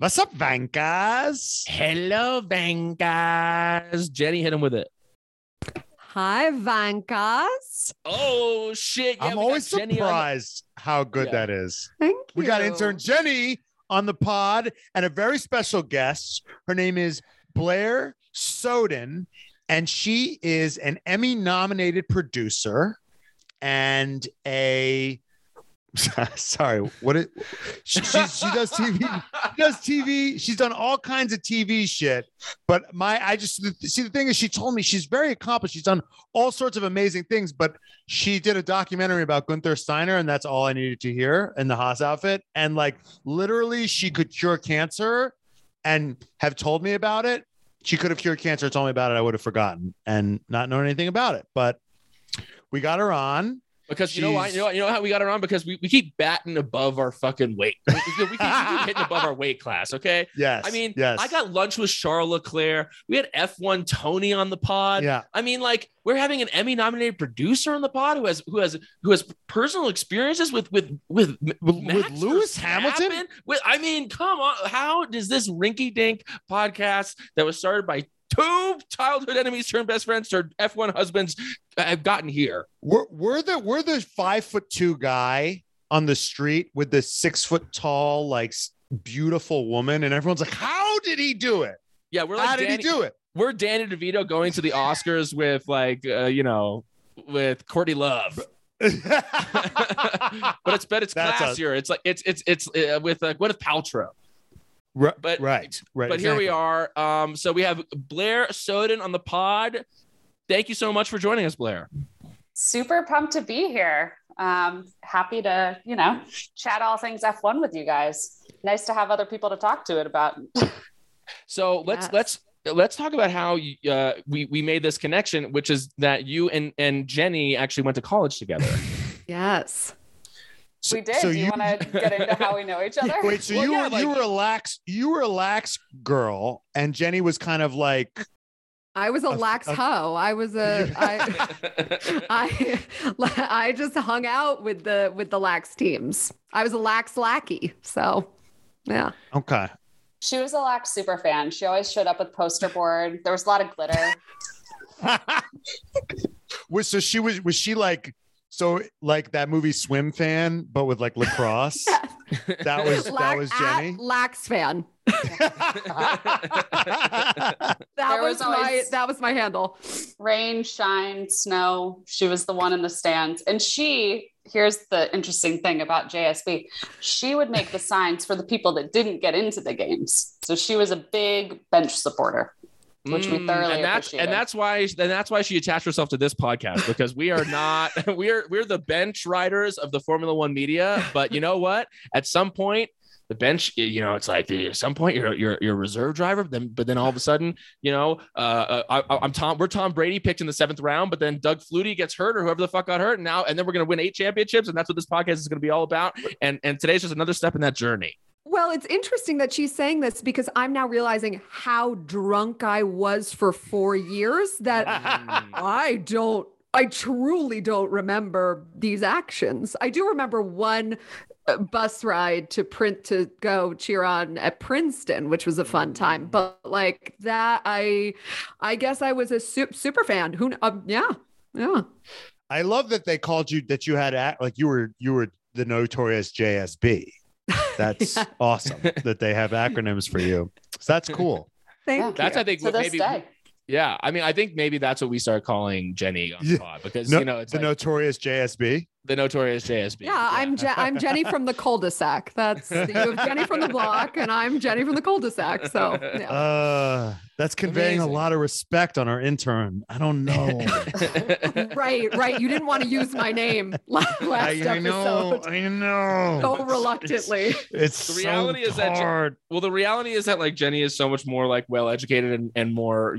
What's up, Vankas? Hello, Vankas. Jenny, hit him with it. Hi, Vankas. Oh, shit. Yeah, I'm always surprised how good that is. Thank you. We got intern Jenny on the pod and a very special guest. Her name is Blair Soden, and she is an Emmy-nominated producer and a... Sorry, what is she does TV? She does TV. She's done all kinds of TV shit. But I just see, the thing is, she told me she's very accomplished. She's done all sorts of amazing things. But she did a documentary about Gunther Steiner, and that's all I needed to hear, in the Haas outfit. And like literally, she could cure cancer, and have told me about it. She could have cured cancer, told me about it. I would have forgotten and not known anything about it. But we got her on. Because you know why? You know how we got around? Because we keep batting above our fucking weight. We keep hitting above our weight class, okay? Yes. I mean, yes. I got lunch with Charles Leclerc. We had F1 Tony on the pod. Yeah. I mean, like, we're having an Emmy-nominated producer on the pod who has personal experiences with Lewis Hamilton. I mean, come on. How does this rinky-dink podcast that was started by two childhood enemies turned best friends turned F1 husbands have gotten here? We're the 5'2" guy on the street with the 6 foot tall, like, beautiful woman. And everyone's like, how did he do it? Yeah. We're like, how did he do it? We're Danny DeVito going to the Oscars with with Courtney Love. But it's classier. It's like, it's with Gwyneth Paltrow. Right. But exactly. Here we are. So we have Blair Soden on the pod. Thank you so much for joining us, Blair. Super pumped to be here. Happy to, chat all things F1 with you guys. Nice to have other people to talk to it about. So let's talk about how we made this connection, which is that you and Jenny actually went to college together. Yes. So, we did. So you want to get into how we know each other? Wait, so you were a lax girl, and Jenny was kind of like... I was a lax hoe. I was I just hung out with the lax teams. I was a lax lackey. So, yeah. Okay. She was a lax super fan. She always showed up with poster board. There was a lot of glitter. So, like that movie Swim Fan, but with like lacrosse. That was Jenny. Lax fan. that was my handle. Rain, shine, snow. She was the one in the stands. And here's the interesting thing about JSB. She would make the signs for the people that didn't get into the games. So she was a big bench supporter, which we thoroughly appreciated. And that's why she attached herself to this podcast, because we are not, we're the bench riders of the Formula One media. But you know what? At some point, the bench, it's like at some point you're a reserve driver. But then all of a sudden, we're Tom Brady picked in the seventh round, but then Doug Flutie gets hurt or whoever the fuck got hurt. And then we're going to win 8 championships. And that's what this podcast is going to be all about. And today's just another step in that journey. Well, it's interesting that she's saying this, because I'm now realizing how drunk I was for 4 years that I truly don't remember these actions. I do remember one bus ride to go cheer on at Princeton, which was a fun time. But like that, I guess I was a super fan. Yeah. I love that they called you, that you had like you were the notorious JSB. That's awesome that they have acronyms for you. So that's cool. Thank you. I think maybe. Yeah. I mean, I think maybe that's what we start calling Jenny on the pod, because, it's the notorious JSB. The notorious JSB. Yeah. I'm Jenny from the cul-de-sac. That's, you have Jenny from the block, and I'm Jenny from the cul-de-sac. So yeah. That's conveying amazing. A lot of respect on our intern. I don't know. Right. You didn't want to use my name last episode. I know. So reluctantly. It's the reality so is hard. The reality is that like Jenny is so much more like well-educated and more,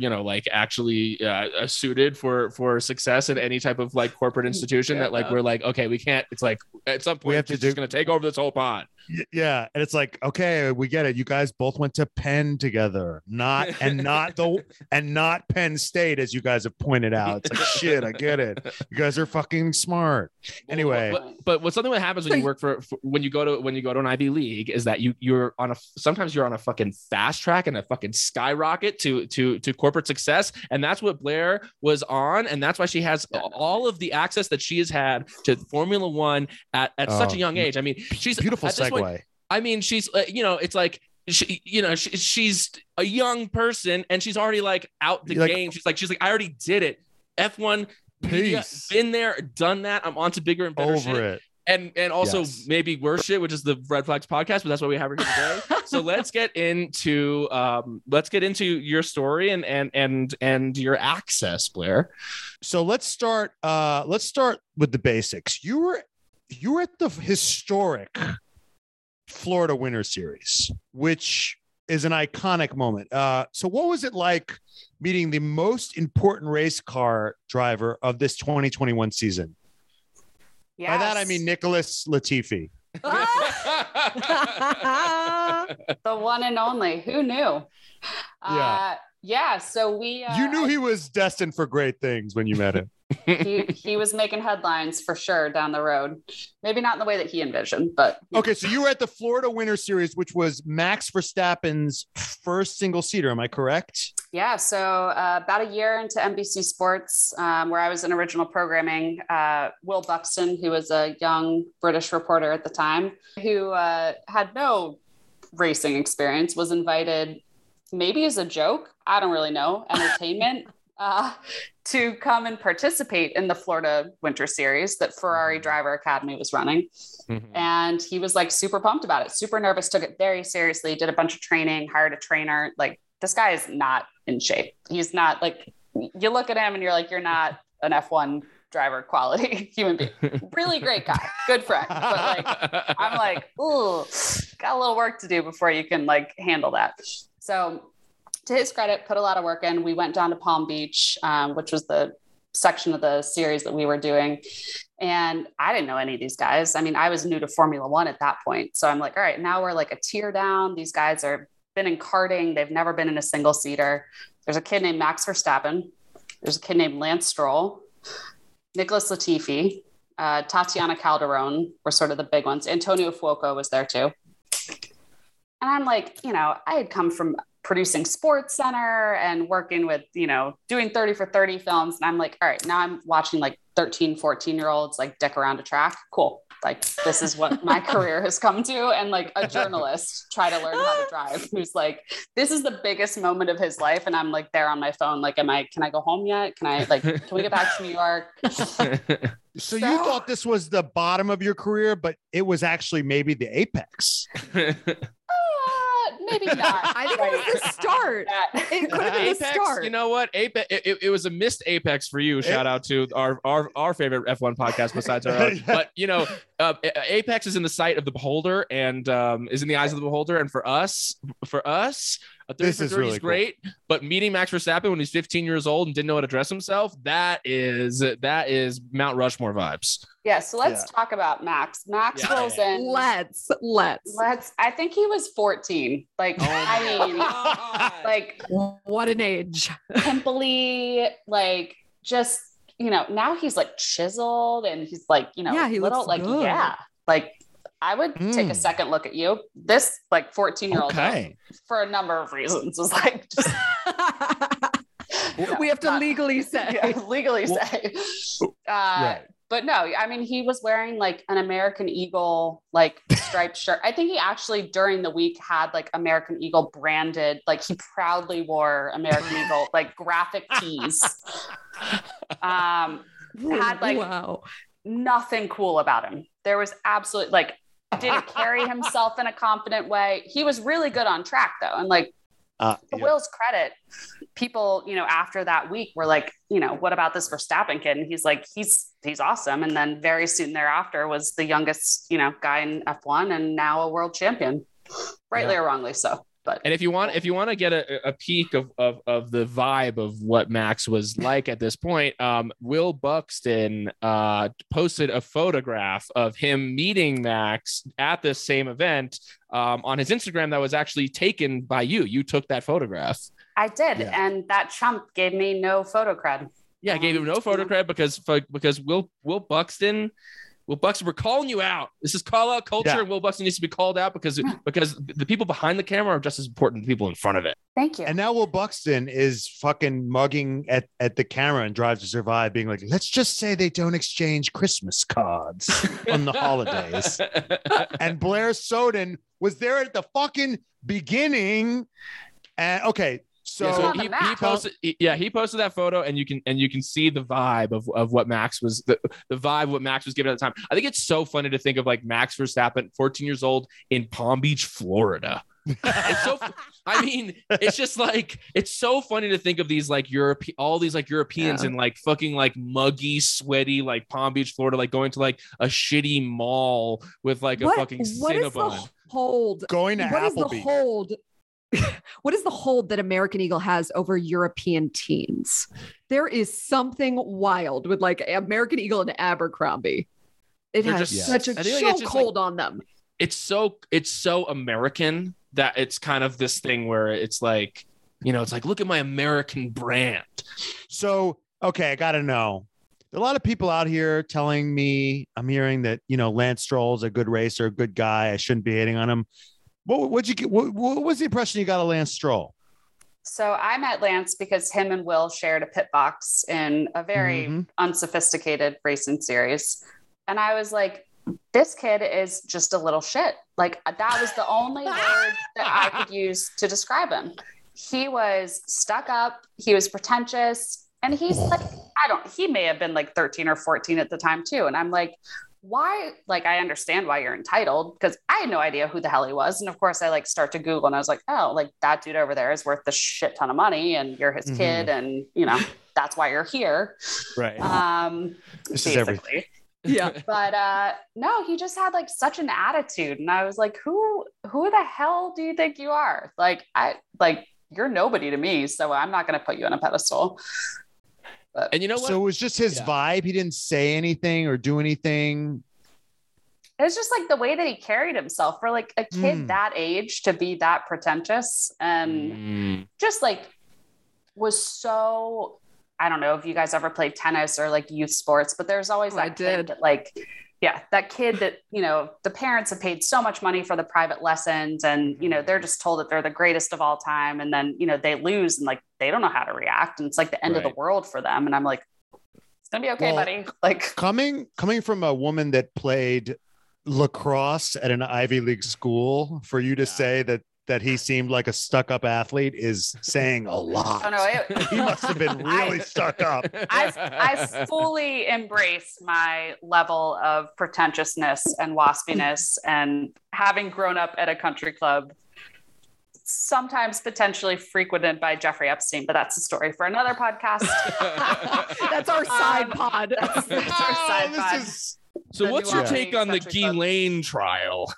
actually suited for success in any type of like corporate institution that like, we're like, okay, we can't, it's like at some point, it's just going to take over this whole pod. Yeah. And it's like, okay, we get it. You guys both went to Penn together, not Penn State, as you guys have pointed out. It's like, shit, I get it. You guys are fucking smart. Anyway, but something that happens when you work when you go to an Ivy League is that sometimes you're on a fucking fast track and a fucking skyrocket to corporate success. And that's what Blair was on. And that's why she has all of the access that she has had to Formula One at such a young age. I mean, she's beautiful segue. Point, I mean, she's, it's like, she's a young person and she's already like out the game. She's like, I already did it. F1 media, been there, done that. I'm on to bigger and better shit. And also maybe worse shit, which is the Red Flags podcast, but that's what we have her here today. So let's get into your story and your access, Blair. So let's start with the basics. You were at the historic Florida Winter Series, which is an iconic moment. So what was it like meeting the most important race car driver of this 2021 season? Yes. By that, I mean Nicholas Latifi. The one and only. Who knew? Yeah. So we... you knew he was destined for great things when you met him. he was making headlines for sure down the road. Maybe not in the way that he envisioned, but... Okay, so you were at the Florida Winter Series, which was Max Verstappen's first single-seater. Am I correct? Yeah, so about a year into NBC Sports, where I was in original programming, Will Buxton, who was a young British reporter at the time, who had no racing experience, was invited, maybe as a joke, I don't really know, entertainment, to come and participate in the Florida Winter Series that Ferrari Driver Academy was running. Mm-hmm. And he was like super pumped about it, super nervous, took it very seriously, did a bunch of training, hired a trainer, like, this guy is not in shape. He's not like, you look at him and you're like, you're not an F1 driver quality human being. Really great guy, good friend. But like, I'm like, ooh, got a little work to do before you can like handle that. So to his credit, put a lot of work in. We went down to Palm Beach, which was the section of the series that we were doing. And I didn't know any of these guys. I mean, I was new to Formula One at that point. So I'm like, all right, now we're like a tier down. These guys are been in karting. They've never been in a single seater. There's a kid named Max Verstappen. There's a kid named Lance Stroll, Nicholas Latifi, Tatiana Calderon were sort of the big ones. Antonio Fuoco was there too. And I'm like, I had come from producing Sports Center and working with, doing 30 for 30 films. And I'm like, all right, now I'm watching like 13, 14-year-olds like dick around a track. Cool. Like, this is what my career has come to. And like a journalist try to learn how to drive, who's like, this is the biggest moment of his life. And I'm like there on my phone. Like, can I go home yet? Can we get back to New York? So you thought this was the bottom of your career, but it was actually maybe the apex. Maybe not. I think it was the start. It could have been the start. You know what? Apex. It was a missed apex for you. Shout out to our favorite F1 podcast besides our own. But apex is in the sight of the beholder and is in the eyes of the beholder. And for us, a 30 for 30 is great. Cool. But meeting Max Verstappen when he's 15 years old and didn't know how to dress himself, that is Mount Rushmore vibes. Yeah, so let's talk about Max. Max rolls in. Let's. I think he was 14. Like, what an age. Pimply, like, just, now he's like chiseled and he's like, he little, like, good. Yeah. Like, I would take a second look at you. This, like, 14-year-old, for a number of reasons, was like, just. We have to legally say. Yeah, say. Right. But no, I mean, he was wearing like an American Eagle, like striped shirt. I think he actually during the week had like American Eagle branded, like he proudly wore American Eagle, like graphic tees. Had like nothing cool about him. There was absolutely like, didn't carry himself in a confident way. He was really good on track though. And like, to Will's credit, people, after that week were like, what about this Verstappen kid? And he's like, he's awesome. And then very soon thereafter was the youngest, guy in F1 and now a world champion, rightly or wrongly so. But and if you want to get a peek of the vibe of what Max was like at this point, Will Buxton posted a photograph of him meeting Max at this same event on his Instagram that was actually taken by you. You took that photograph. I did. Yeah. And that Trump gave me no photo cred. Yeah, I gave him no photo cred because Will Buxton, we're calling you out. This is call out culture. Yeah. Will Buxton needs to be called out because the people behind the camera are just as important as the people in front of it. Thank you. And now Will Buxton is fucking mugging at the camera and Drive to Survive, being like, let's just say they don't exchange Christmas cards on the holidays. And Blair Soden was there at the fucking beginning. And okay. So he posted that photo, and you can see the vibe of what Max was the vibe what Max was giving at the time. I think it's so funny to think of like Max Verstappen, 14 years old in Palm Beach, Florida. It's so I mean, it's just like it's so funny to think of these like Europeans in like fucking like muggy, sweaty like Palm Beach, Florida, like going to like a shitty mall with like a fucking Cinnabon. Is the hold? Going to what Applebee's. Is the hold? What is the hold that American Eagle has over European teens? There is something wild with like American Eagle and Abercrombie. It They're has just, such yes. a chokehold like, on them. It's so American that it's kind of this thing where it's like, you know, it's like, look at my American brand. So, okay, I got to know. A lot of people out here telling me, I'm hearing that, you know, Lance Stroll's a good racer, a good guy. I shouldn't be hating on him. What was the impression you got of Lance Stroll? So I met Lance because him and Will shared a pit box in a very unsophisticated racing series. And I was like, this kid is just a little shit. Like that was the only word that I could use to describe him. He was stuck up. He was pretentious. And he's like, he may have been like 13 or 14 at the time too. And I'm like, why? Like, I understand why you're entitled because I had no idea who the hell he was. And of course I like start to Google and I was like, oh, like that dude over there is worth the shit ton of money and you're his kid. And you know, that's why you're here. Right. This basically. Is everything. Yeah. But, no, he just had like such an attitude. And I was like, who the hell do you think you are? Like, you're nobody to me. So I'm not going to put you on a pedestal. But, and you know what? So it was just his vibe. He didn't say anything or do anything. It was just like the way that he carried himself for like a kid that age to be that pretentious and just like was so, I don't know if you guys ever played tennis or like youth sports, but there's always that kid that like, yeah, that kid that, you know, the parents have paid so much money for the private lessons and, you know, they're just told that they're the greatest of all time. And then, you know, they lose and like, they don't know how to react. And it's like the end of the world for them. And I'm like, it's going to be okay, buddy. Like coming from a woman that played lacrosse at an Ivy League school, for you to say that he seemed like a stuck up athlete is saying a lot. Oh, no, he must have been really stuck up. I fully embrace my level of pretentiousness and waspiness and having grown up at a country club, sometimes potentially frequented by Jeffrey Epstein, but that's a story for another podcast. That's our side pod. That's our side pod. So what's your take on the Ghislaine trial?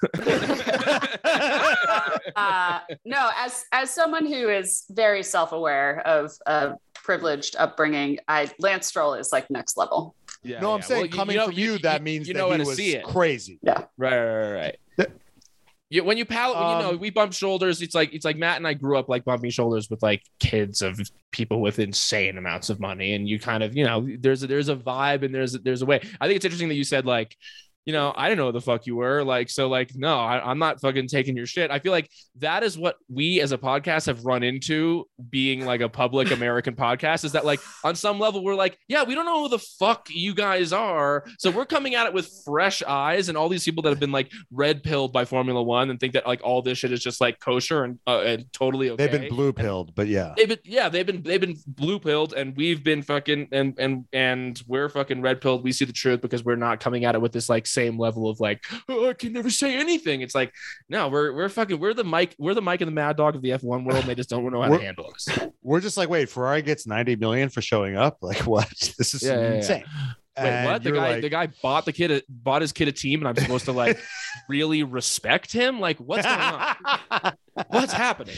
No, as someone who is very self-aware of a privileged upbringing, Lance Stroll is like next level. Yeah, no, I'm saying coming from you, that means you know that he was crazy. Yeah. Right. When you we bump shoulders. It's like Matt and I grew up like bumping shoulders with like kids of people with insane amounts of money, and you kind of, you know, there's a vibe and there's a way. I think it's interesting that you said like, you know, I didn't know who the fuck you were, like, so like, no, I'm not fucking taking your shit. I feel like that is what we as a podcast have run into being like a public American podcast, is that like on some level we're like, yeah, we don't know who the fuck you guys are. So we're coming at it with fresh eyes, and all these people that have been like red pilled by Formula One and think that like all this shit is just like kosher and totally okay. They've been blue pilled, but yeah. They've been blue pilled, and we've been fucking and we're fucking red pilled. We see the truth because we're not coming at it with this like same level of like, oh, I can never say anything. It's like, no, we're the Mike and the Mad Dog of the F1 world. And they just don't know how to handle us. We're just like, wait, Ferrari gets $90 million for showing up. Like, what? This is insane. Wait, what? The guy bought his kid a team, and I'm supposed to like really respect him? Like, what's going on? What's happening?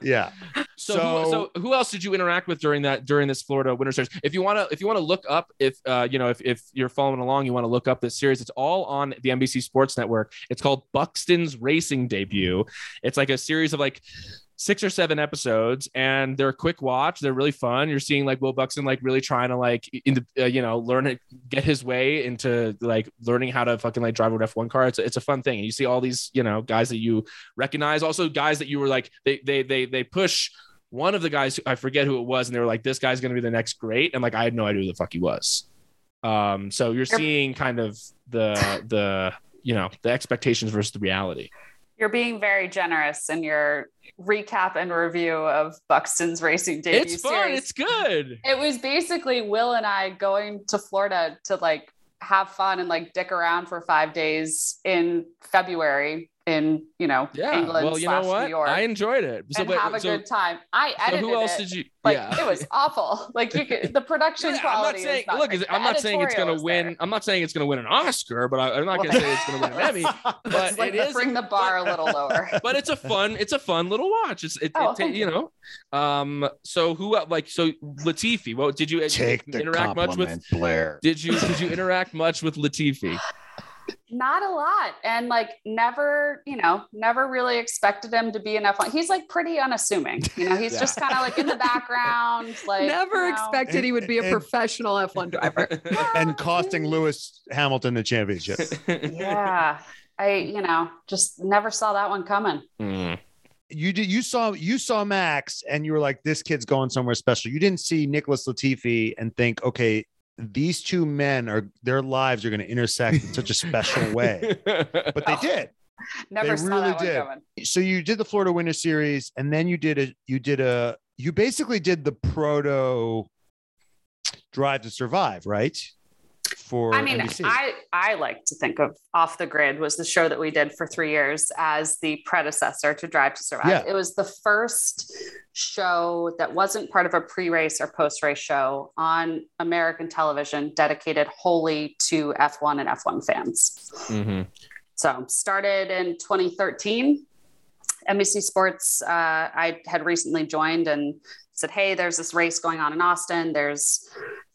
Yeah. So who else did you interact with during this Florida Winter Series? If you want to look up, if you're following along, you want to look up this series, it's all on the NBC Sports Network. It's called Buxton's Racing Debut. It's like a series of like 6 or 7 episodes, and they're a quick watch. They're really fun. You're seeing like Will Buxton, like really trying to like, learn it, get his way into like learning how to fucking like drive an F1 car. It's a fun thing. And you see all these, guys that you recognize, also guys that you were like, they push one of the guys, I forget who it was. And they were like, this guy's going to be the next great. And like, I had no idea who the fuck he was. So you're seeing kind of the expectations versus the reality. You're being very generous in your recap and review of Buxton's Racing Debut series. It's fun. It's good. It was basically Will and I going to Florida to like have fun and like dick around for 5 days in February in, England. Well, New York. I enjoyed it. So have a good time. I edited it. Who else did you? It was awful. Like you could, the production quality. I'm not saying it's going to win an Oscar, but I'm not going to say it's going to win an Emmy. But like bring the bar a little lower. But it's a fun little watch. So Latifi? What did you interact much with Blair? Did you interact much with Latifi? Not a lot. And like, never really expected him to be an F1. He's like pretty unassuming, he's just kind of like in the background, like never expected he would be a professional F1 driver and costing Lewis Hamilton the championship. Yeah. I just never saw that one coming. Mm. You saw Max and you were like, this kid's going somewhere special. You didn't see Nicholas Latifi and think, okay, these two men their lives are going to intersect in such a special way, but they did. Never they saw really that did. One so you did the Florida Winter Series, and then you basically did the proto Drive to Survive, right? NBC. I like to think of Off the Grid was the show that we did for 3 years as the predecessor to Drive to Survive. Yeah. It was the first show that wasn't part of a pre-race or post-race show on American television dedicated wholly to F1 and F1 fans. Mm-hmm. So started in 2013, NBC Sports. I had recently joined and said, hey, there's this race going on in Austin. There's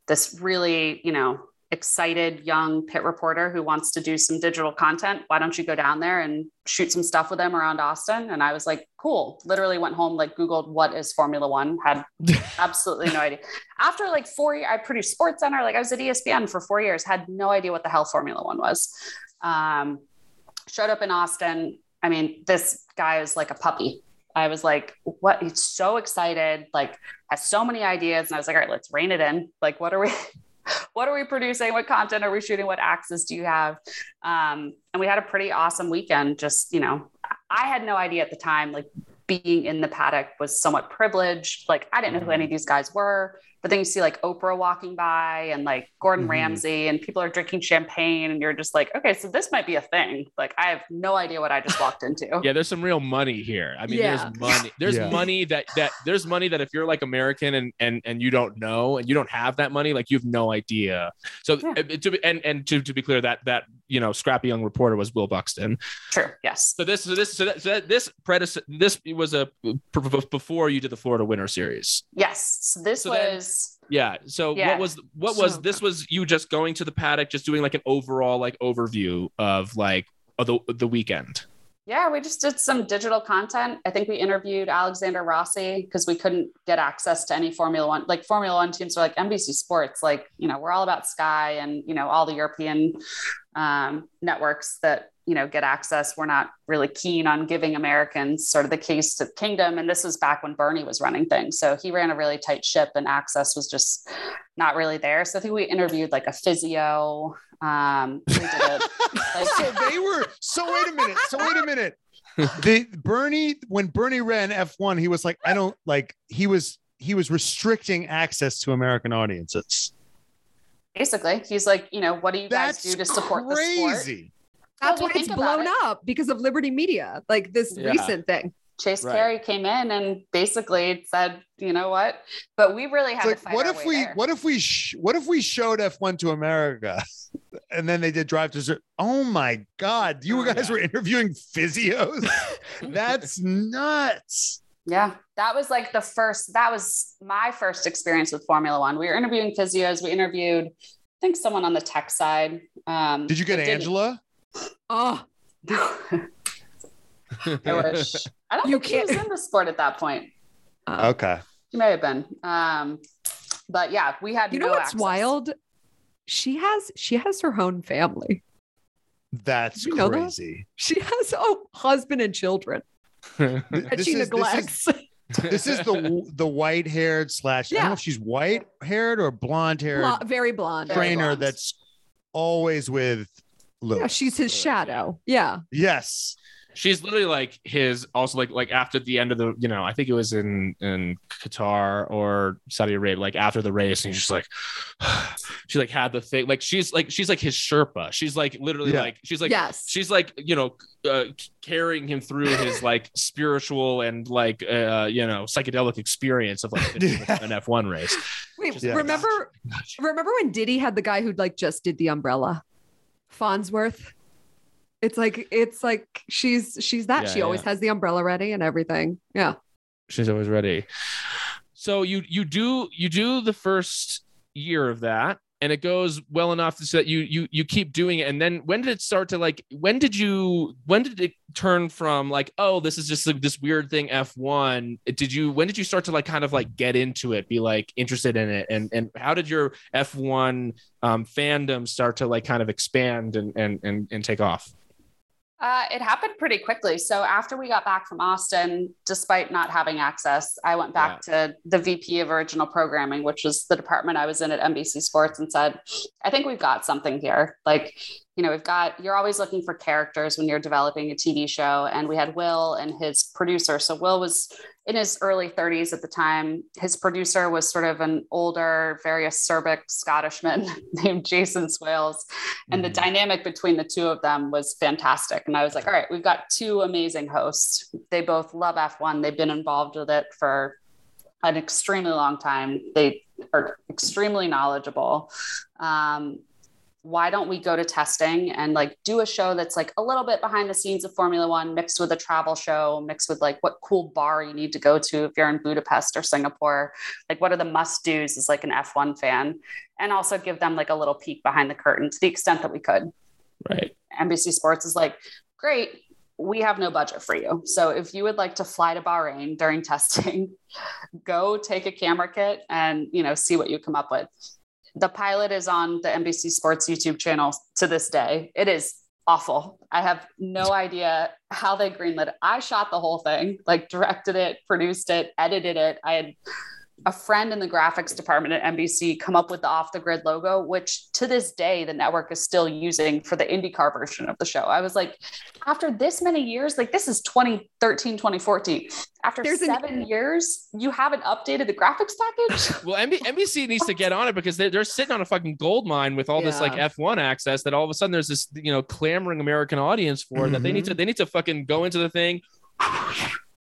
this really, excited young pit reporter who wants to do some digital content. Why don't you go down there and shoot some stuff with them around Austin? And I was like, cool. Literally went home, like Googled what is Formula One, had absolutely no idea. After like 4 years, I produced Sports Center. Like I was at ESPN for 4 years, had no idea what the hell Formula One was. Showed up in Austin. I mean, this guy is like a puppy. I was like, what? He's so excited, like has so many ideas. And I was like, all right, let's rein it in. Like, what are we producing? What content are we shooting? What access do you have? And we had a pretty awesome weekend. Just, I had no idea at the time, like being in the paddock was somewhat privileged. Like I didn't know who any of these guys were, but then you see like Oprah walking by and like Gordon Ramsay and people are drinking champagne and you're just like, okay, so this might be a thing. Like I have no idea what I just walked into. Yeah. There's some real money here. I mean, There's money, there's money that if you're like American and you don't know, and you don't have that money, like you have no idea. So to be clear that, scrappy young reporter was Will Buxton. True. Yes. So this was a before you did the Florida Winter Series. Yes. So you just going to the paddock, just doing like an overall like overview of like the weekend. Yeah, we just did some digital content. I think we interviewed Alexander Rossi because we couldn't get access to any Formula One. Like Formula One teams are like NBC Sports. Like, we're all about Sky and, all the European networks that, get access. We're not really keen on giving Americans sort of the keys to the kingdom. And this was back when Bernie was running things. So he ran a really tight ship and access was just not really there. So I think we interviewed like a physio. So wait a minute. When Bernie ran F1, he was like, he was restricting access to American audiences. Basically, he's like, what do you guys do to support the sport? That's why it's blown up because of Liberty Media, like this recent thing. Chase Carey came in and basically said, you know what, but we really have to fight our way there. What if we showed F1 to America and then they did Drive to Survive? Oh my God. You guys were interviewing physios. That's nuts. Yeah. That was like that was my first experience with Formula One. We were interviewing physios. We interviewed, I think, someone on the tech side. Did you get Angela? Oh, I wish. I don't think she was in the sport at that point. Okay. She may have been. But yeah, we had, you know what's wild? She has her own family. That's crazy. She has a husband and children that she neglects. This is the white haired / I don't know if she's white haired or blonde haired. Very blonde. Trainer that's always with Lewis. Yeah, she's his shadow. Yeah. Yes. She's literally like his, also like after the end of the, I think it was in Qatar or Saudi Arabia, like after the race, and she's like, she like had the thing, like she's like his Sherpa. She's like literally like she's like carrying him through his like spiritual and like psychedelic experience of like an F1 race. Wait, remember when Diddy had the guy who like just did the umbrella, Farnsworth? It's like she's that. She always has the umbrella ready and everything. Yeah. She's always ready. So you do the first year of that, and it goes well enough so that you keep doing it. And then when did it turn from like, oh, this is just like this weird thing, F1? When did you start to like kind of like get into it, be like interested in it? And how did your F1 fandom start to like kind of expand and take off? It happened pretty quickly. So after we got back from Austin, despite not having access, I went back to the VP of original programming, which was the department I was in at NBC Sports, and said, I think we've got something here. Like, you're always looking for characters when you're developing a TV show. And we had Will and his producer. So Will was in his early 30s at the time. His producer was sort of an older, very acerbic Scottishman named Jason Swales. And the dynamic between the two of them was fantastic. And I was like, all right, we've got two amazing hosts. They both love F1. They've been involved with it for an extremely long time. They are extremely knowledgeable. Why don't we go to testing and like do a show that's like a little bit behind the scenes of Formula One, mixed with a travel show, mixed with like what cool bar you need to go to if you're in Budapest or Singapore, like what are the must do's as like an F1 fan, and also give them like a little peek behind the curtain to the extent that we could. Right. NBC Sports is like, great, we have no budget for you. So if you would like to fly to Bahrain during testing, go take a camera kit and, see what you come up with. The pilot is on the NBC Sports YouTube channel to this day. It is awful. I have no idea how they greenlit it. I shot the whole thing, like directed it, produced it, edited it. I had a friend in the graphics department at NBC come up with the Off the Grid logo, which to this day, the network is still using for the IndyCar version of the show. I was like, after this many years, like this is 2013, 2014. After 7 years, you haven't updated the graphics package? Well, NBC needs to get on it, because they're sitting on a fucking gold mine with all this like F1 access that all of a sudden there's this, clamoring American audience for that. They need to fucking go into the thing.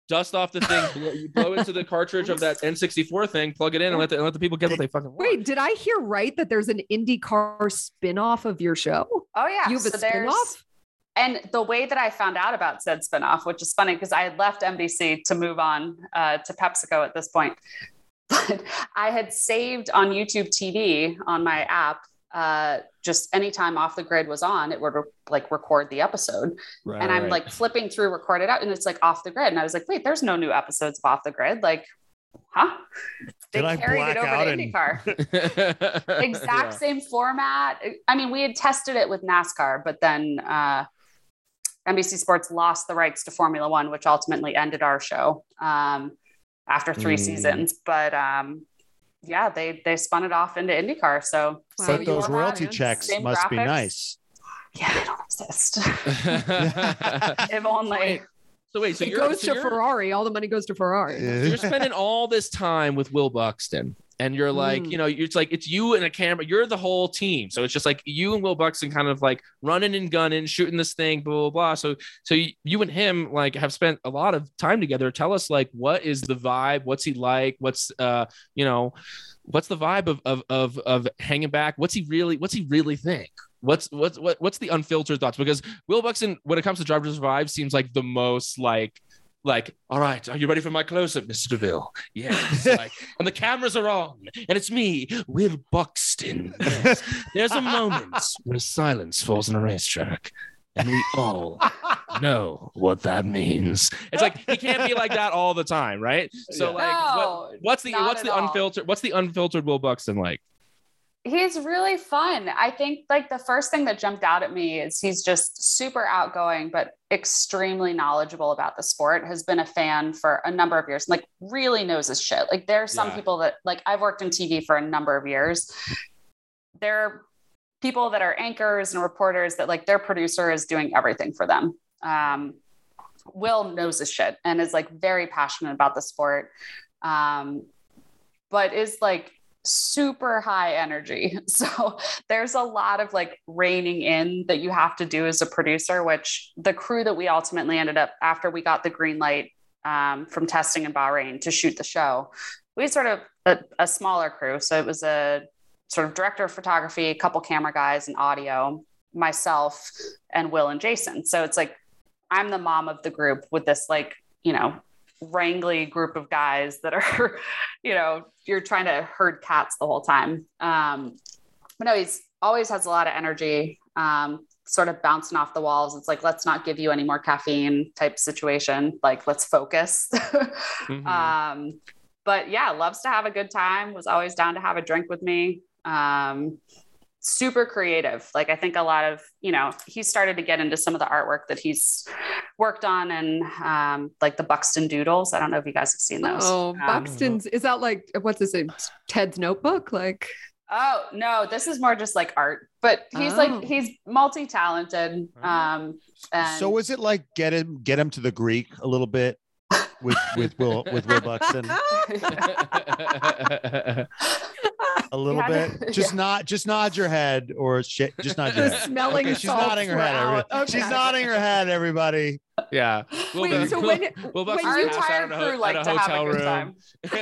Dust off the thing, you blow into the cartridge of that N64 thing, plug it in, and let the people get what they fucking want. Wait, did I hear right that there's an IndyCar spin-off of your show? Oh yeah. You have a spin-off? And the way that I found out about said spin-off, which is funny because I had left NBC to move on to PepsiCo at this point, but I had saved on YouTube TV on my app, just anytime Off the Grid was on, it would record the episode. Right, and I'm like flipping through, record it out, and it's like Off the Grid. And I was like, wait, there's no new episodes of Off the Grid. Like, huh? They carried it over to IndyCar. Exact same format. I mean, we had tested it with NASCAR, but then NBC Sports lost the rights to Formula One, which ultimately ended our show after 3 seasons. But, yeah, they spun it off into IndyCar. So, but those royalty checks must be nice. Yeah, they don't exist. If only. So it goes to Ferrari. All the money goes to Ferrari. You're spending all this time with Will Buxton, And you're like, you know, it's like, it's you and a camera, you're the whole team. So it's just like you and Will Buxton kind of like running and gunning, shooting this thing, blah, blah, blah. So you and him like have spent a lot of time together. Tell us like, what is the vibe? What's he like? What's, you know, what's the vibe of hanging back? What's he really think? What's the unfiltered thoughts? Because Will Buxton, when it comes to Drive to Survive, seems like the most like, all right, are you ready for my close-up, Mr. DeVille? Yes. Like, and the cameras are on, and it's me, Will Buxton. Yes. There's a moment where silence falls on a racetrack, and we all know what that means. It's like he can't be like that all the time, right? So yeah. What's the unfiltered Will Buxton like? He's really fun. I think like the first thing that jumped out at me is he's just super outgoing, but extremely knowledgeable about the sport, has been a fan for a number of years, and like really knows his shit. Like there are some people that like, I've worked in TV for a number of years. There are people that are anchors and reporters that like their producer is doing everything for them. Will knows his shit and is like very passionate about the sport. But is like super high energy. So there's a lot of like reining in that you have to do as a producer, which the crew that we ultimately ended up after we got the green light from testing in Bahrain to shoot the show, we sort of a smaller crew. So it was a sort of director of photography, a couple camera guys and audio, myself and Will and Jason. So it's like, I'm the mom of the group with this, like, you know, wrangly group of guys that are, you know, you're trying to herd cats the whole time. But no, he's always has a lot of energy, sort of bouncing off the walls. It's like, let's not give you any more caffeine type situation. Like, let's focus. Mm-hmm. But yeah, loves to have a good time, was always down to have a drink with me. Super creative. Like, I think a lot of, you know, he started to get into some of the artwork that he's worked on, and like the Buxton doodles. I don't know if you guys have seen those. Oh, Buxton's, is that like, what's his name? Ted's notebook? Like, oh no, this is more just like art, but he's like, he's multi-talented. And so is it like, get him to the Greek a little bit with Will Buxton? A little bit. Just nod your head or shit. Just nod your head. Smelling okay, she's nodding her head. Okay. She's nodding her head, everybody. Yeah. When you tired crew like to have a good time?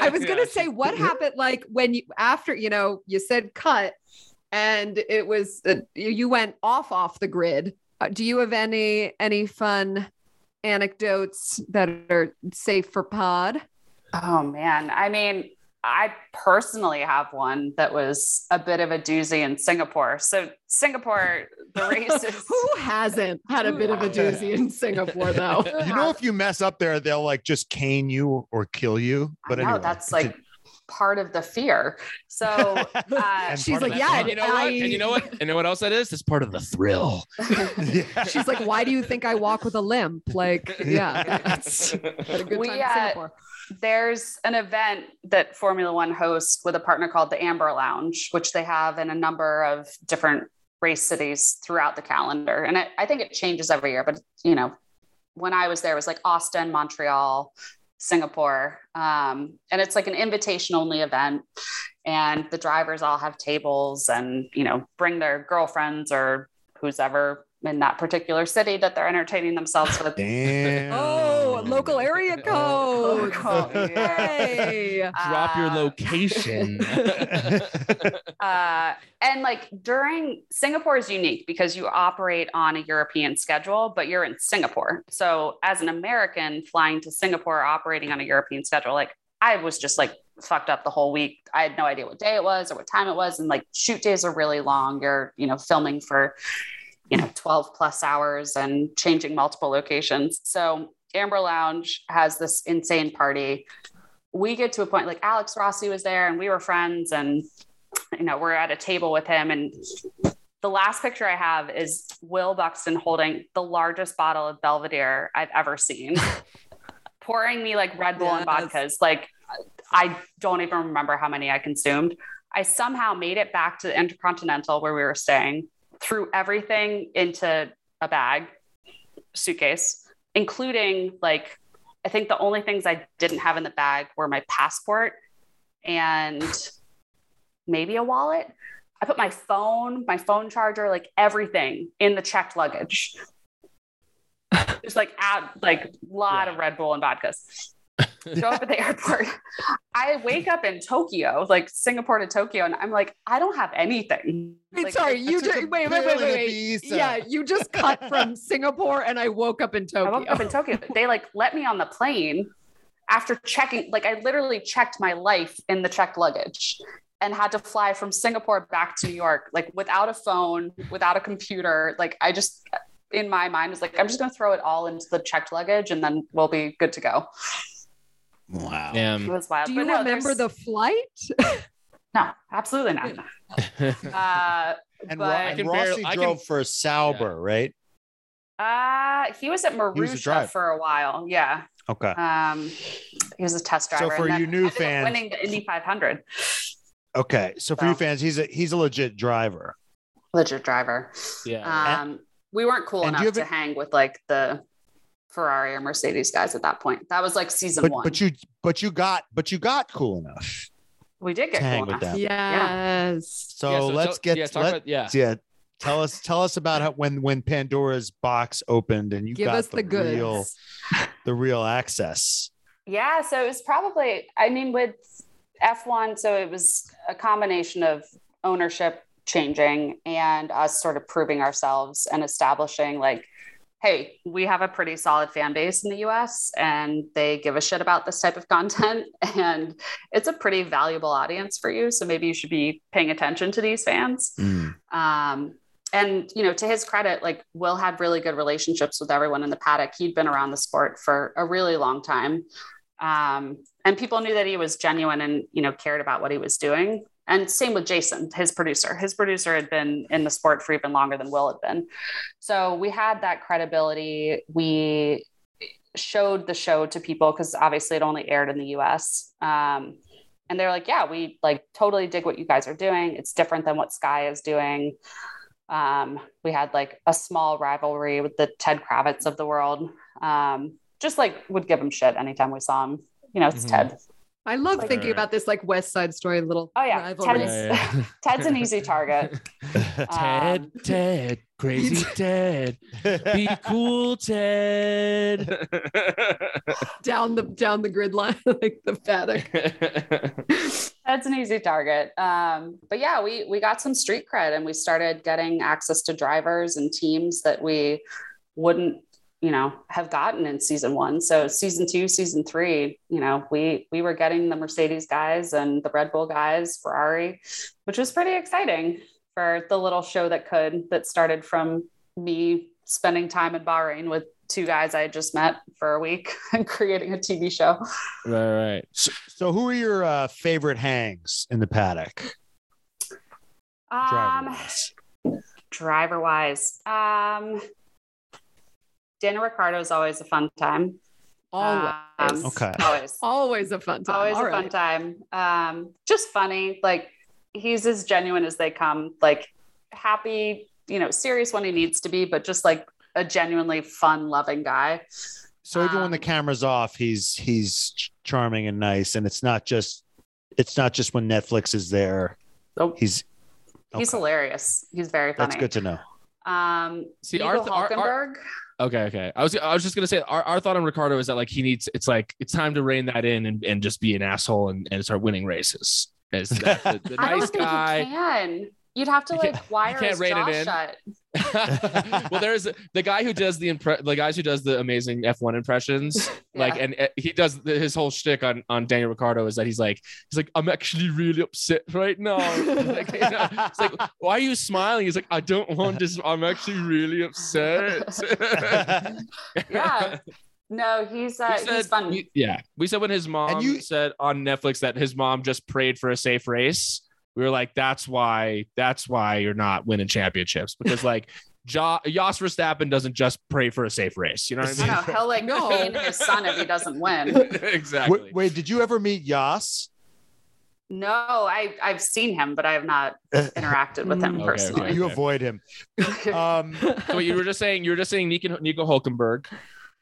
I was going to say, what happened? Like when you, after, you know, you said cut and it was, you went off the grid. Do you have any fun anecdotes that are safe for pod? Oh man. I mean, I personally have one that was a bit of a doozy in Singapore. So Singapore, the race is... Who hasn't had a bit of a doozy in Singapore though? You know, if you mess up there, they'll like just cane you or kill you. But I know, anyway, that's like part of the fear. So she's like, yeah. And you know what else that is? It's part of the thrill. Yeah. She's like, why do you think I walk with a limp? Like, yeah. That's had a good time in Singapore. There's an event that Formula One hosts with a partner called the Amber Lounge, which they have in a number of different race cities throughout the calendar. And I think it changes every year, but you know, when I was there, it was like Austin, Montreal, Singapore. And it's like an invitation only event, and the drivers all have tables and, you know, bring their girlfriends or who's ever in that particular city that they're entertaining themselves with. Damn. Oh, local area code. Hey. Drop your location. And like during, Singapore is unique because you operate on a European schedule, but you're in Singapore. So as an American flying to Singapore, operating on a European schedule, like I was just like fucked up the whole week. I had no idea what day it was or what time it was. And like shoot days are really long. You're, you know, filming for, you know, 12 plus hours and changing multiple locations. So Amber Lounge has this insane party. We get to a point like Alex Rossi was there and we were friends, and, you know, we're at a table with him. And the last picture I have is Will Buxton holding the largest bottle of Belvedere I've ever seen, pouring me like Red Bull and vodkas. Like, I don't even remember how many I consumed. I somehow made it back to the Intercontinental where we were staying, threw everything into a bag, suitcase, including like, I think the only things I didn't have in the bag were my passport and maybe a wallet. I put my phone charger, like everything in the checked luggage. Just like lot of Red Bull and vodkas. Show up at the airport. I wake up in Tokyo, like Singapore to Tokyo, and I'm like, I don't have anything. Like, sorry, wait. Yeah, you just cut from Singapore, and I woke up in Tokyo. They like let me on the plane after checking. Like, I literally checked my life in the checked luggage, and had to fly from Singapore back to New York, like without a phone, without a computer. Like, I just, in my mind, was like, I'm just going to throw it all into the checked luggage, and then we'll be good to go. Wow. Damn. It was wild. Do you remember the flight? No, absolutely not. Rossi drove for Sauber, right? He was at Marussia for a while. Yeah. Okay. He was a test driver. So for you new fans, winning the Indy 500. Okay. So for you fans, he's a legit driver. Legit driver. Yeah. We weren't cool enough to hang with like the Ferrari or Mercedes guys at that point. That was like season one. But you got cool enough. We did get cool enough. Yes. Tell us about how, when Pandora's box opened and you got the real access. Yeah. So it was probably, I mean, with F1, so it was a combination of ownership changing and us sort of proving ourselves and establishing like, hey, we have a pretty solid fan base in the US and they give a shit about this type of content. And it's a pretty valuable audience for you. So maybe you should be paying attention to these fans. Mm. And, you know, to his credit, like Will had really good relationships with everyone in the paddock. He'd been around the sport for a really long time. And people knew that he was genuine and, you know, cared about what he was doing. And same with Jason, his producer. His producer had been in the sport for even longer than Will had been. So we had that credibility. We showed the show to people because obviously it only aired in the US. And they're like, yeah, we like totally dig what you guys are doing. It's different than what Sky is doing. We had like a small rivalry with the Ted Kravitz of the world. Just like would give him shit anytime we saw him. You know, it's Ted. I love thinking about this like West Side Story little rivalry. Ted's an easy target. Ted, crazy Ted, be cool Ted. down the grid line, like the paddock. That's an easy target. But yeah, we got some street cred and we started getting access to drivers and teams that we wouldn't, you know, have gotten in season one. So season two, season three, you know, we were getting the Mercedes guys and the Red Bull guys, Ferrari, which was pretty exciting for the little show that started from me spending time in Bahrain with two guys I had just met for a week and creating a TV show. Right. So who are your favorite hangs in the paddock? Driver wise, Daniel Ricciardo is always a fun time. Always a fun time. Just funny. Like he's as genuine as they come, like happy, you know, serious when he needs to be, but just like a genuinely fun, loving guy. So even when the camera's off, he's charming and nice. And it's not just when Netflix is there. Nope. He's hilarious. He's very funny. That's good to know. Nico Hulkenberg. Okay. I was just gonna say our thought on Ricardo is that like it's time to rein that in and just be an asshole and start winning races. As the nice I don't think guy. You can. You'd have to like wire his jaw shut. Well, there's the guy who does the amazing F1 impressions. Yeah. Like, and he does his whole shtick on Daniel Ricciardo is that he's like, I'm actually really upset right now. Like, you know, it's like, why are you smiling? He's like, I don't want this. I'm actually really upset. Yeah. No, he's fun. We said when his mom said on Netflix that his mom just prayed for a safe race. We were like, that's why you're not winning championships, because like Jos Verstappen doesn't just pray for a safe race. You know what I mean? No, he'll like pain his son if he doesn't win. Exactly. Wait, did you ever meet Jos? No, I've seen him, but I have not interacted with him personally. Okay. You avoid him. So you were just saying Nico Hulkenberg.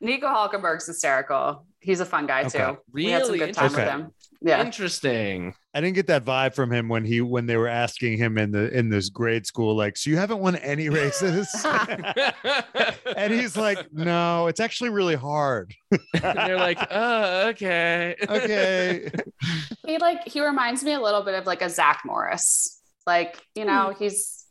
Nico Hulkenberg's hysterical. He's a fun guy too. Really? We had some good time with him. Yeah. Interesting. I didn't get that vibe from him when they were asking him in this grade school, like, so you haven't won any races? And he's like, no, it's actually really hard. And they're like, oh, okay. Okay. He reminds me a little bit of like a Zach Morris. Like, you know, he's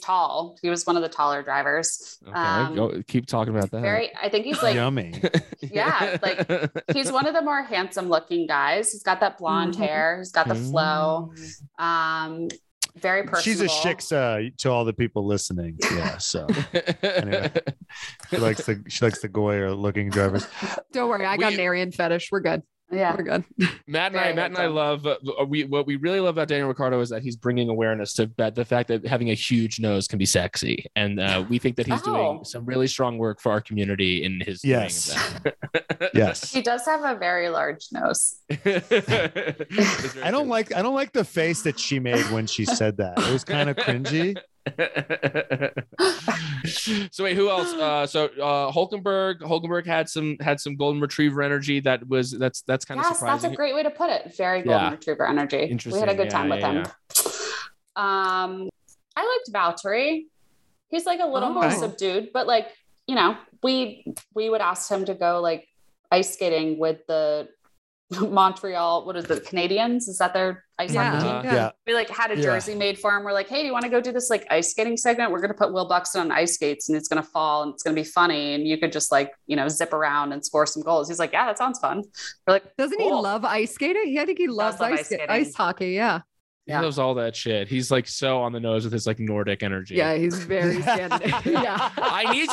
tall. He was one of the taller drivers. Okay, keep talking about that. I think he's like yummy. Yeah, like he's one of the more handsome looking guys. He's got that blonde hair. He's got the flow. Very personable. She's a shiksa to all the people listening. Yeah. So anyway, she likes the Goyer looking drivers. Don't worry, I got an Aryan fetish. We're good. Yeah, we're good. Matt and I love what we really love about Daniel Ricciardo is that he's bringing awareness to the fact that having a huge nose can be sexy, and we think that he's doing some really strong work for our community in his. Yes, yes, he does have a very large nose. I don't like the face that she made when she said that. It was kind of cringy. So wait, who else? Hulkenberg had some golden retriever energy that's kind of surprising. That's a great way to put it. Very golden retriever energy. Interesting. We had a good time with him. I liked Valtteri. He's like a little more subdued, but like, you know, we would ask him to go like ice skating with the Montreal, what is the Canadians? Is that their ice hockey team? Yeah. We like had a jersey made for him. We're like, hey, do you want to go do this like ice skating segment? We're going to put Will Buxton on ice skates and it's going to fall and it's going to be funny. And you could just like, you know, zip around and score some goals. He's like, yeah, that sounds fun. We're like, doesn't he love ice skating? Yeah, I think he loves ice hockey. Yeah. He loves all that shit. He's like so on the nose with his like Nordic energy. Yeah, he's very Scandinavian. Yeah. I need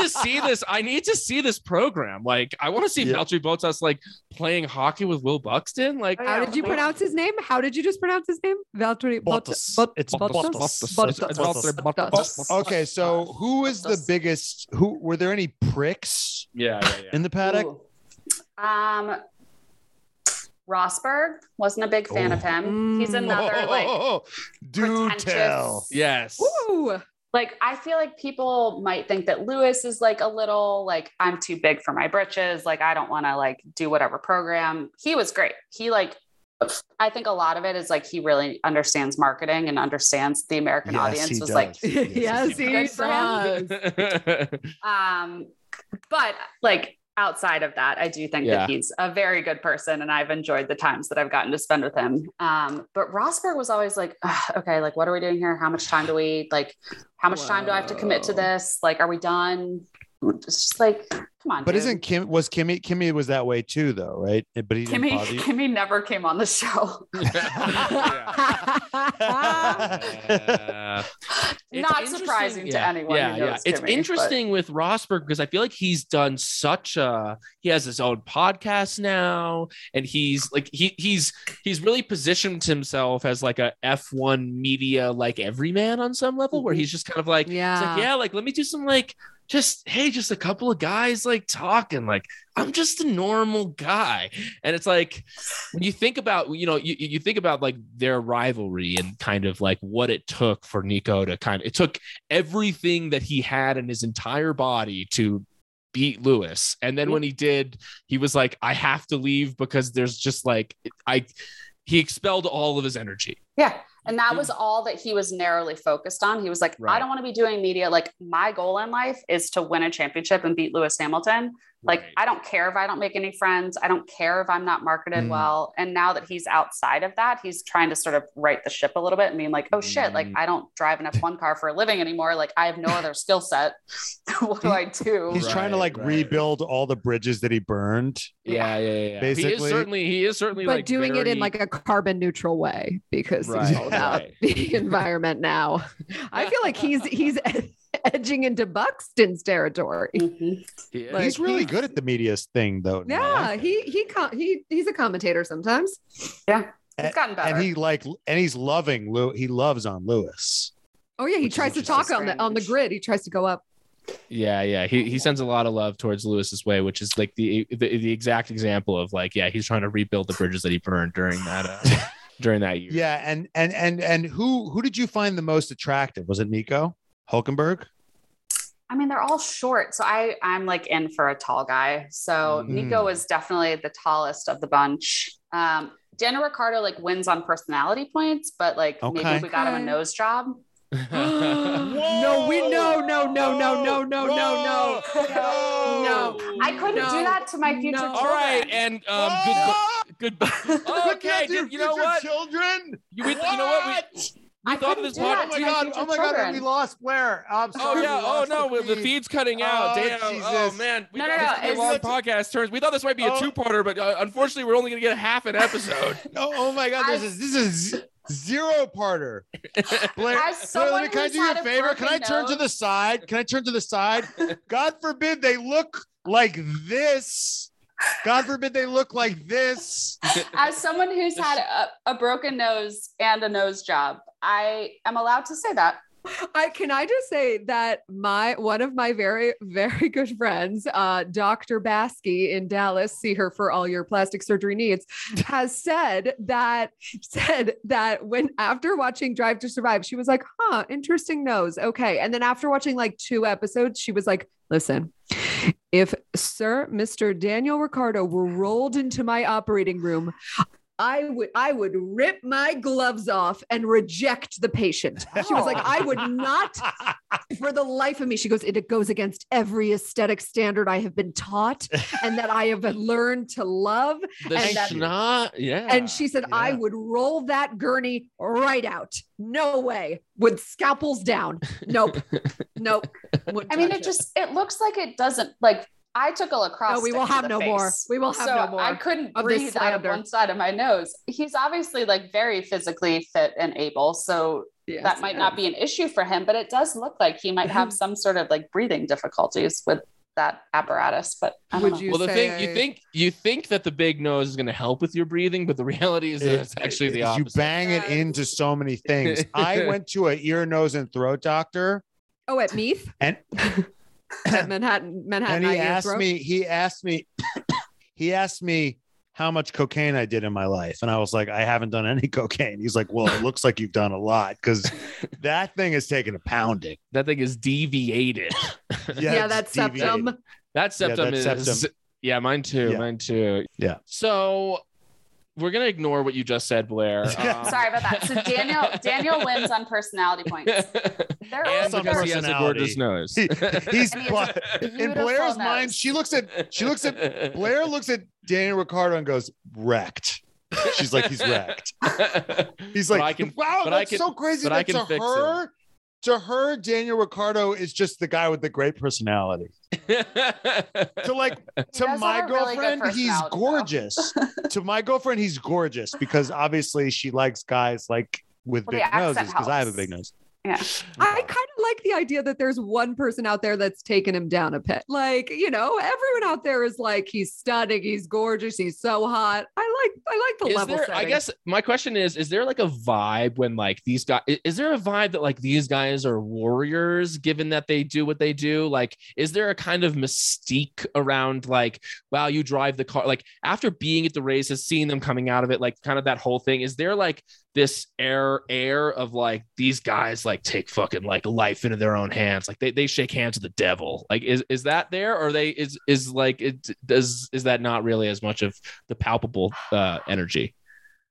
to see this program. Like, I want to see Valtteri Bottas like playing hockey with Will Buxton. Like, how did you pronounce his name? How did you just pronounce his name? Valtteri Bottas. It's Bottas. Okay, so who is the biggest? Who were there any pricks? Yeah. In the paddock. Ooh. Rosberg wasn't a big fan of him. He's another pretentious. Tell. Yes. Ooh. Like, I feel like people might think that Lewis is like a little like, I'm too big for my britches. Like, I don't want to like do whatever program. He was great. He like, I think a lot of it is like, he really understands marketing and understands the American audience was does. Like, yes, he does. But like, outside of that, I do think that he's a very good person and I've enjoyed the times that I've gotten to spend with him. But Rosberg was always like, okay, like, what are we doing here? How much time do we like, how much time do I have to commit to this? Like, are we done? It's just like, come on. But dude. Kimmy was that way too though, right? But Kimmy never came on the show. Not surprising to anyone. Yeah. It's interesting with Rosberg because I feel like he's done he has his own podcast now, and he's like he's really positioned himself as like a F1 media like everyman on some level, where he's just kind of like, like let me do some like. Just a couple of guys like talking, like I'm just a normal guy. And it's like, when you think about, you know, you think about like their rivalry and kind of like what it took for Nico to it took everything that he had in his entire body to beat Lewis. And then when he did, he was like, I have to leave because there's just like, he expelled all of his energy. Yeah. And that was all that he was narrowly focused on. He was like, I don't want to be doing media. Like, my goal in life is to win a championship and beat Lewis Hamilton. Like, I don't care if I don't make any friends. I don't care if I'm not marketed well. And now that he's outside of that, he's trying to sort of right the ship a little bit and being like, oh shit, like I don't drive an F1 car for a living anymore. Like, I have no other skill set. What do I do? He's trying to like rebuild all the bridges that he burned. Yeah. Basically. He is certainly but like doing it in like a carbon neutral way, because it's all about the environment now. I feel like he's edging into Buxton's territory. Mm-hmm. Like, he's really good at the media thing though. Yeah. He's a commentator sometimes. Yeah. He's gotten better. And he's loving Lewis. He loves on Lewis. Oh yeah. He tries to talk on the grid. He tries to go up. Yeah. He sends a lot of love towards Lewis's way, which is like the exact example of like, he's trying to rebuild the bridges that he burned during that, during that year. Yeah. And who did you find the most attractive? Was it Nico Hulkenberg? I mean, they're all short, so I'm like in for a tall guy. So Nico is definitely the tallest of the bunch. Daniel Ricciardo like wins on personality points, but like maybe we got him a nose job. No. I couldn't do that to my future children. All right, and goodbye. Okay, you know what? Children, you know what? I thought of this podcast. Oh my god, we lost Blair. I'm sorry. Oh yeah. Oh no, the feed's cutting out. Damn. Jesus. Oh man. We thought this might be a two-parter, but unfortunately, we're only gonna get half an episode. Oh my god, this is zero-parter. Blair, Blair, can I do you a favor? Can I turn to the side? God forbid they look like this. As someone who's had a broken nose and a nose job, I am allowed to say that. I just say that one of my very, very good friends, Dr. Baskey in Dallas, see her for all your plastic surgery needs, has said that when after watching Drive to Survive, she was like, huh, interesting nose. Okay. And then after watching like two episodes, she was like, listen, if Mr. Daniel Ricciardo were rolled into my operating room, I would rip my gloves off and reject the patient. She was like, I would not for the life of me. She goes, it goes against every aesthetic standard I have been taught and that I have learned to love. And she said, yeah, I would roll that gurney right out. No way. With scalpels down. Nope. I mean, it looks like it doesn't like. I took a lacrosse. No, we will have no face. More. We will have no more. I couldn't breathe out of one side of my nose. He's obviously like very physically fit and able, so that might not be an issue for him. But it does look like he might have some sort of like breathing difficulties with that apparatus. But you think that the big nose is going to help with your breathing, but the reality is that it's actually the opposite. You bang it into so many things. I went to an ear, nose, and throat doctor. Oh, at Meath and. At Manhattan. And he asked me how much cocaine I did in my life. And I was like, I haven't done any cocaine. He's like, well, it looks like you've done a lot. Cause that thing is taking a pounding. That thing is deviated. Yeah. That septum is. Yeah. Mine too. Yeah. So we're going to ignore what you just said, Blair. Sorry about that. So Daniel wins on personality points. And because he has a gorgeous nose. In Blair's mind, she looks at Blair looks at Daniel Ricciardo and goes, wrecked. She's like, he's wrecked. He's like, so crazy. But to her, Daniel Ricciardo is just the guy with the great personality. To my girlfriend, he's gorgeous because obviously she likes guys like with big noses because I have a big nose. Yeah, I kind of like the idea that there's one person out there that's taken him down a peg. Like, you know, everyone out there is like, he's stunning, he's gorgeous, he's so hot. I like the level setting. I guess my question is there like a vibe when like these guys? Is there a vibe that like these guys are warriors, given that they do what they do? Like, is there a kind of mystique around like, wow, you drive the car? Like after being at the races, seeing them coming out of it, like kind of that whole thing. Is there like this air of like these guys like take fucking like life into their own hands, like they shake hands with the devil? Like is that there, or they is like it does, is that not really as much of the palpable energy?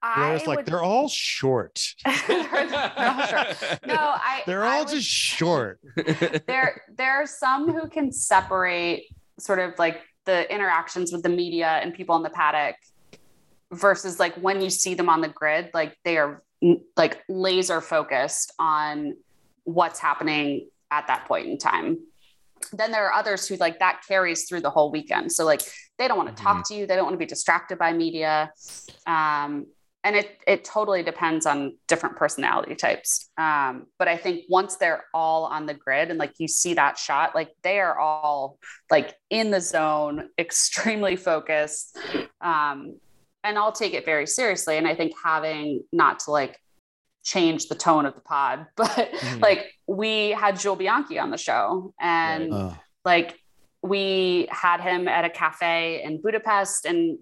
They're all short. They're all just short. there are some who can separate sort of like the interactions with the media and people in the paddock versus like when you see them on the grid, like they are like laser focused on what's happening at that point in time. Then there are others who like that carries through the whole weekend. So like, they don't want to talk to you. They don't want to be distracted by media. And it totally depends on different personality types. But I think once they're all on the grid and like you see that shot, like they are all like in the zone, extremely focused. And I'll take it very seriously. And I think having, not to like change the tone of the pod, but like we had Jules Bianchi on the show and like we had him at a cafe in Budapest, and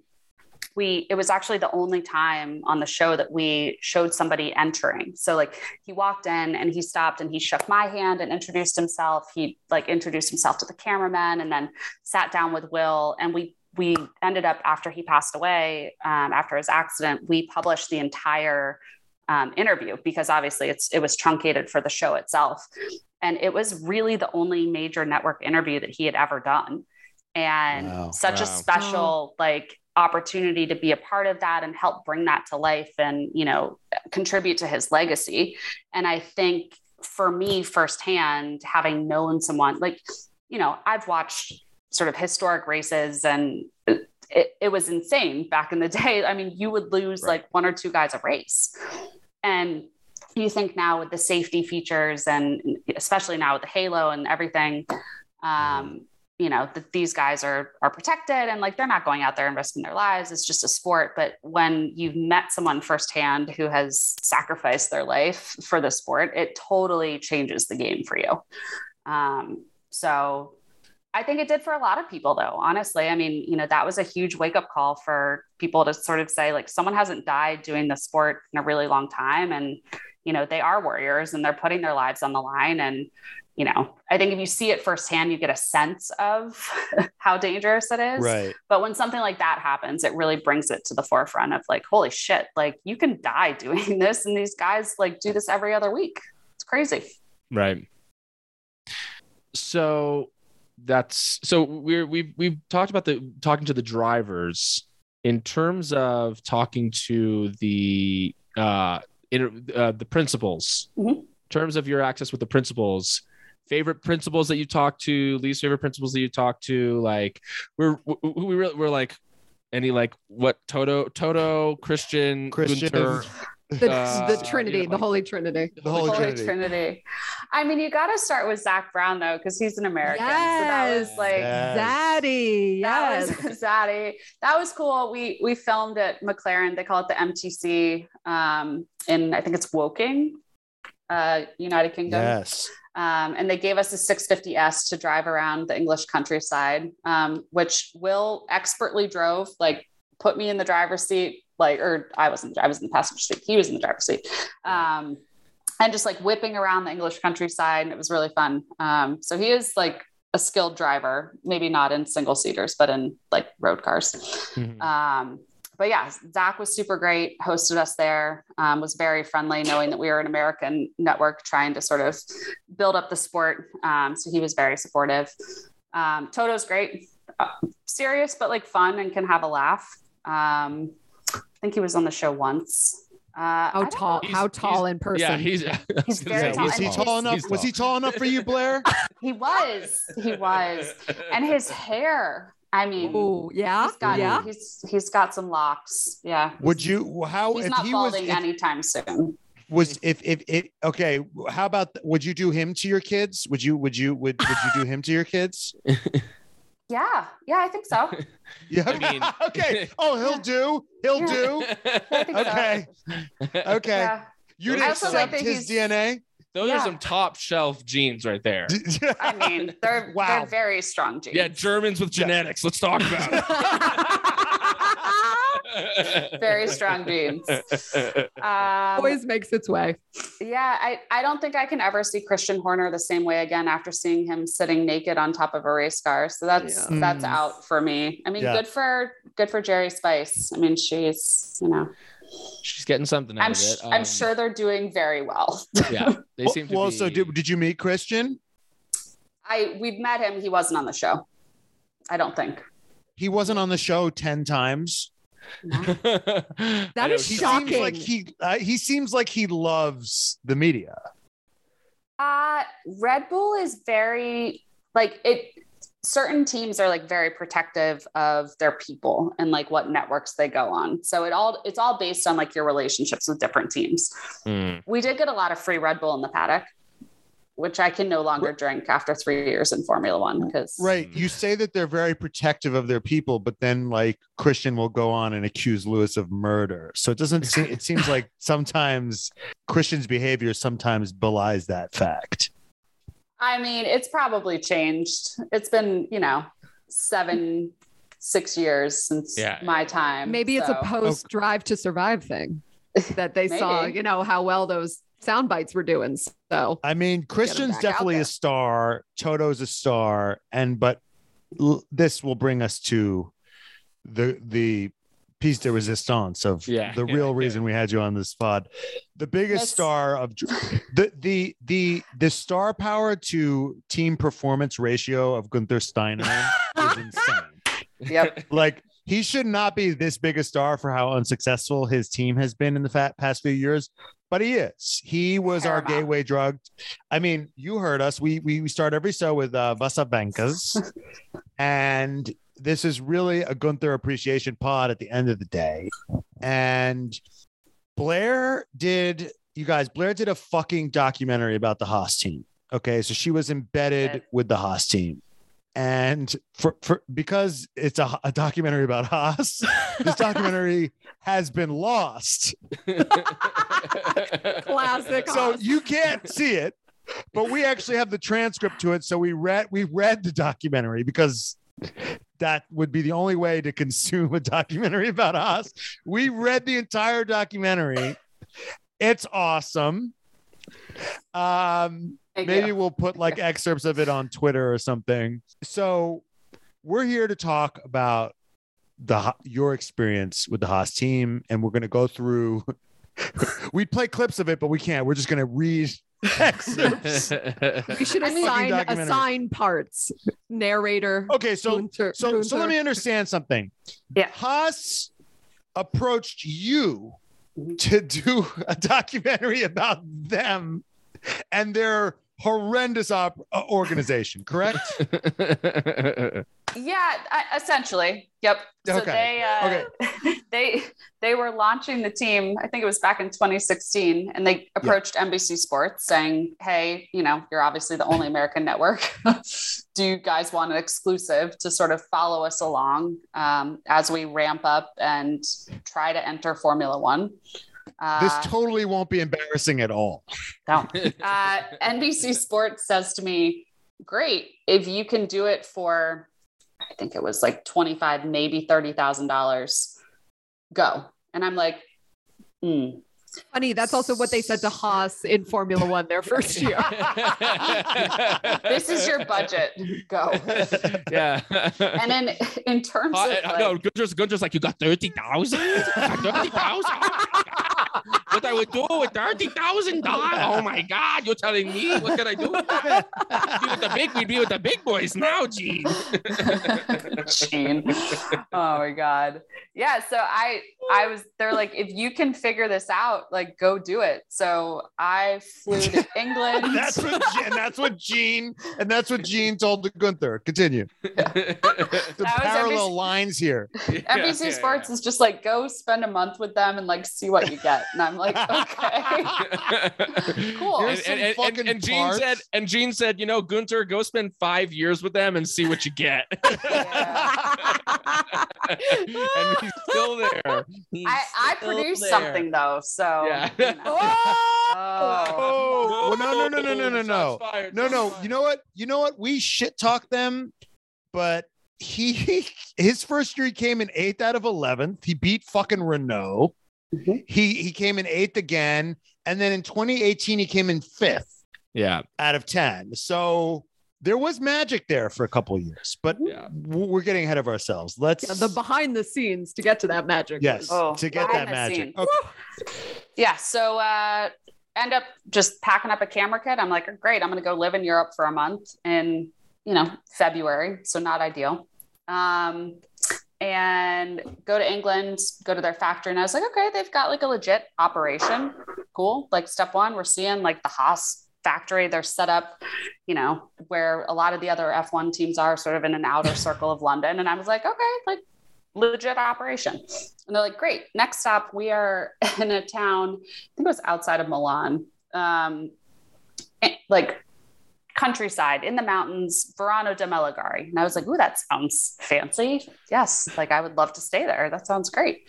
it was actually the only time on the show that we showed somebody entering. So like he walked in and he stopped and he shook my hand and introduced himself. He like introduced himself to the cameraman and then sat down with Will, and we we ended up, after he passed away, after his accident, we published the entire interview, because obviously it was truncated for the show itself. And it was really the only major network interview that he had ever done. And such a special, like, opportunity to be a part of that and help bring that to life and, you know, contribute to his legacy. And I think for me firsthand, having known someone, like, you know, I've watched sort of historic races, and it was insane back in the day. I mean, you would lose like one or two guys a race. And you think now with the safety features, and especially now with the halo and everything, you know, that these guys are protected, and like, they're not going out there and risking their lives. It's just a sport. But when you've met someone firsthand who has sacrificed their life for the sport, it totally changes the game for you. So I think it did for a lot of people, though, honestly. I mean, you know, that was a huge wake up call for people to sort of say, like, someone hasn't died doing the sport in a really long time. And, you know, they are warriors, and they're putting their lives on the line. And, you know, I think if you see it firsthand, you get a sense of how dangerous it is. Right. But when something like that happens, it really brings it to the forefront of like, holy shit, like, you can die doing this. And these guys like do this every other week. It's crazy. Right. So that's, so we've talked about talking to the drivers. In terms of talking to the principals, in terms of your access with the principals, favorite principals that you talk to, least favorite principals that you talk to, like we're like any, like, what, Toto, Christian Gunther, the Trinity, you know, like, the Holy Trinity. I mean, you got to start with Zach Brown, though, because he's an American. Yes. So that was like, Zaddy. Yes. That was cool. We filmed at McLaren. They call it the MTC, in, I think it's Woking, United Kingdom. Yes. And they gave us a 650S to drive around the English countryside, which Will expertly drove, like, put me in the driver's seat, like, or I was in the passenger seat. He was in the driver's seat. And just like whipping around the English countryside. And it was really fun. So he is like a skilled driver, maybe not in single seaters, but in like road cars. Mm-hmm. But yeah, Zach was super great, hosted us there, was very friendly, knowing that we were an American network trying to sort of build up the sport. So he was very supportive. Toto's great, serious, but like fun and can have a laugh. I think he was on the show once. How tall in person? Yeah, he's very tall. Was he tall enough for you, Blair? He was. And his hair. I mean, he's got some locks. Yeah. Would you? How? He's if not he balding was, anytime soon. Was if it okay? How about? Would you do him to your kids? Would you do him to your kids? Yeah, I think so. Yeah. I mean, okay. Oh, he'll do. Okay. So. Okay. Yeah. You'd accept his DNA. Those are some top shelf genes right there. I mean, they're very strong genes. Yeah, Germans with genetics. Let's talk about it. Very strong genes. Always makes its way. Yeah, I don't think I can ever see Christian Horner the same way again after seeing him sitting naked on top of a race car. So that's out for me. I mean, good for Jerry Spice. I mean, she's, you know. She's getting something out of it. I'm sure they're doing very well. Yeah, they seem to be. So did you meet Christian? We've met him. He wasn't on the show. I don't think. He wasn't on the show 10 times. No. That is shocking. He seems like he loves the media. Red Bull is very like it. Certain teams are like very protective of their people and like what networks they go on. So it's all based on like your relationships with different teams. Mm. We did get a lot of free Red Bull in the paddock, which I can no longer drink after 3 years in Formula One. Right. You say that they're very protective of their people, but then like Christian will go on and accuse Lewis of murder. So it seems like sometimes Christian's behavior sometimes belies that fact. I mean, it's probably changed. It's been, you know, 6 years since my time. Maybe it's a post Drive to Survive thing that they saw, you know, how well those sound bites were doing. So, I mean, Christian's definitely a star. Toto's a star. But this will bring us to the piece de resistance of the real reason we had you on this pod. The biggest star of the star power to team performance ratio of Gunther Steiner is insane. Yep. Like, he should not be this big a star for how unsuccessful his team has been in the past few years, but he is. He was our gateway drug. I mean, you heard us. We start every show with Vasa Vankas, and this is really a Gunther appreciation pod at the end of the day. And Blair did a fucking documentary about the Haas team. Okay, so she was embedded with the Haas team. And because it's a documentary about Haas, this documentary has been lost. Classic. So you can't see it, but we actually have the transcript to it. So we read the documentary, because that would be the only way to consume a documentary about Haas. We read the entire documentary. It's awesome. Maybe we'll put like excerpts of it on Twitter or something. So we're here to talk about your experience with the Haas team. And we're going to go through, we'd play clips of it, but we can't, we're just going to read excerpts. We should assign parts, narrator. Okay. So let me understand something. Yeah. Haas approached you to do a documentary about them and their horrendous organization, correct? Yeah, essentially. Yep. So they were launching the team, I think it was back in 2016, and they approached NBC Sports saying, hey, you know, you're obviously the only American network. Do you guys want an exclusive to sort of follow us along as we ramp up and try to enter Formula One? This totally won't be embarrassing at all. No. NBC Sports says to me, great, if you can do it for, I think it was like $25,000, maybe $30,000, go. And I'm like, Funny, that's also what they said to Haas in Formula One their first year. This is your budget. Go. Yeah. And then in terms of Gunther's like, you got 30,000? What I would do with $30,000? Oh my God! You're telling me what can I do? We'd be with the big boys now, Gene. Gene. Oh my God. Yeah. So I was. They're like, if you can figure this out, like, go do it. So I flew to England. and that's what Gene told to Gunther. Continue. Yeah. The parallel lines here. NBC Sports is just like, go spend a month with them and like see what you get. And I'm like, okay, cool. And Gene said, you know, Gunther, go spend 5 years with them and see what you get. Yeah. And he's still there. I produced something though, so. Yeah. You know. Oh, well, no. You know what? We shit talked them, but his first year he came in 8th out of 11th. He beat fucking Renault. Mm-hmm. He came in 8th again, and then in 2018 he came in 5th. Yeah, out of 10. So there was magic there for a couple of years, but we're getting ahead of ourselves. Let's the behind the scenes to get to that magic. Yes, to get that magic. Okay. Yeah. So end up just packing up a camera kit. I'm like, great, I'm going to go live in Europe for a month in February. So not ideal. And go to England, go to their factory. And I was like, okay, they've got like a legit operation. Cool. Like step one, we're seeing like the Haas factory. They're set up, where a lot of the other F1 teams are, sort of in an outer circle of London. And I was like, okay, like legit operation. And they're like, great. Next stop, we are in a town, I think it was outside of Milan, like countryside in the mountains, Verano de Meligari. And I was like, ooh, that sounds fancy. Yes. Like I would love to stay there. That sounds great.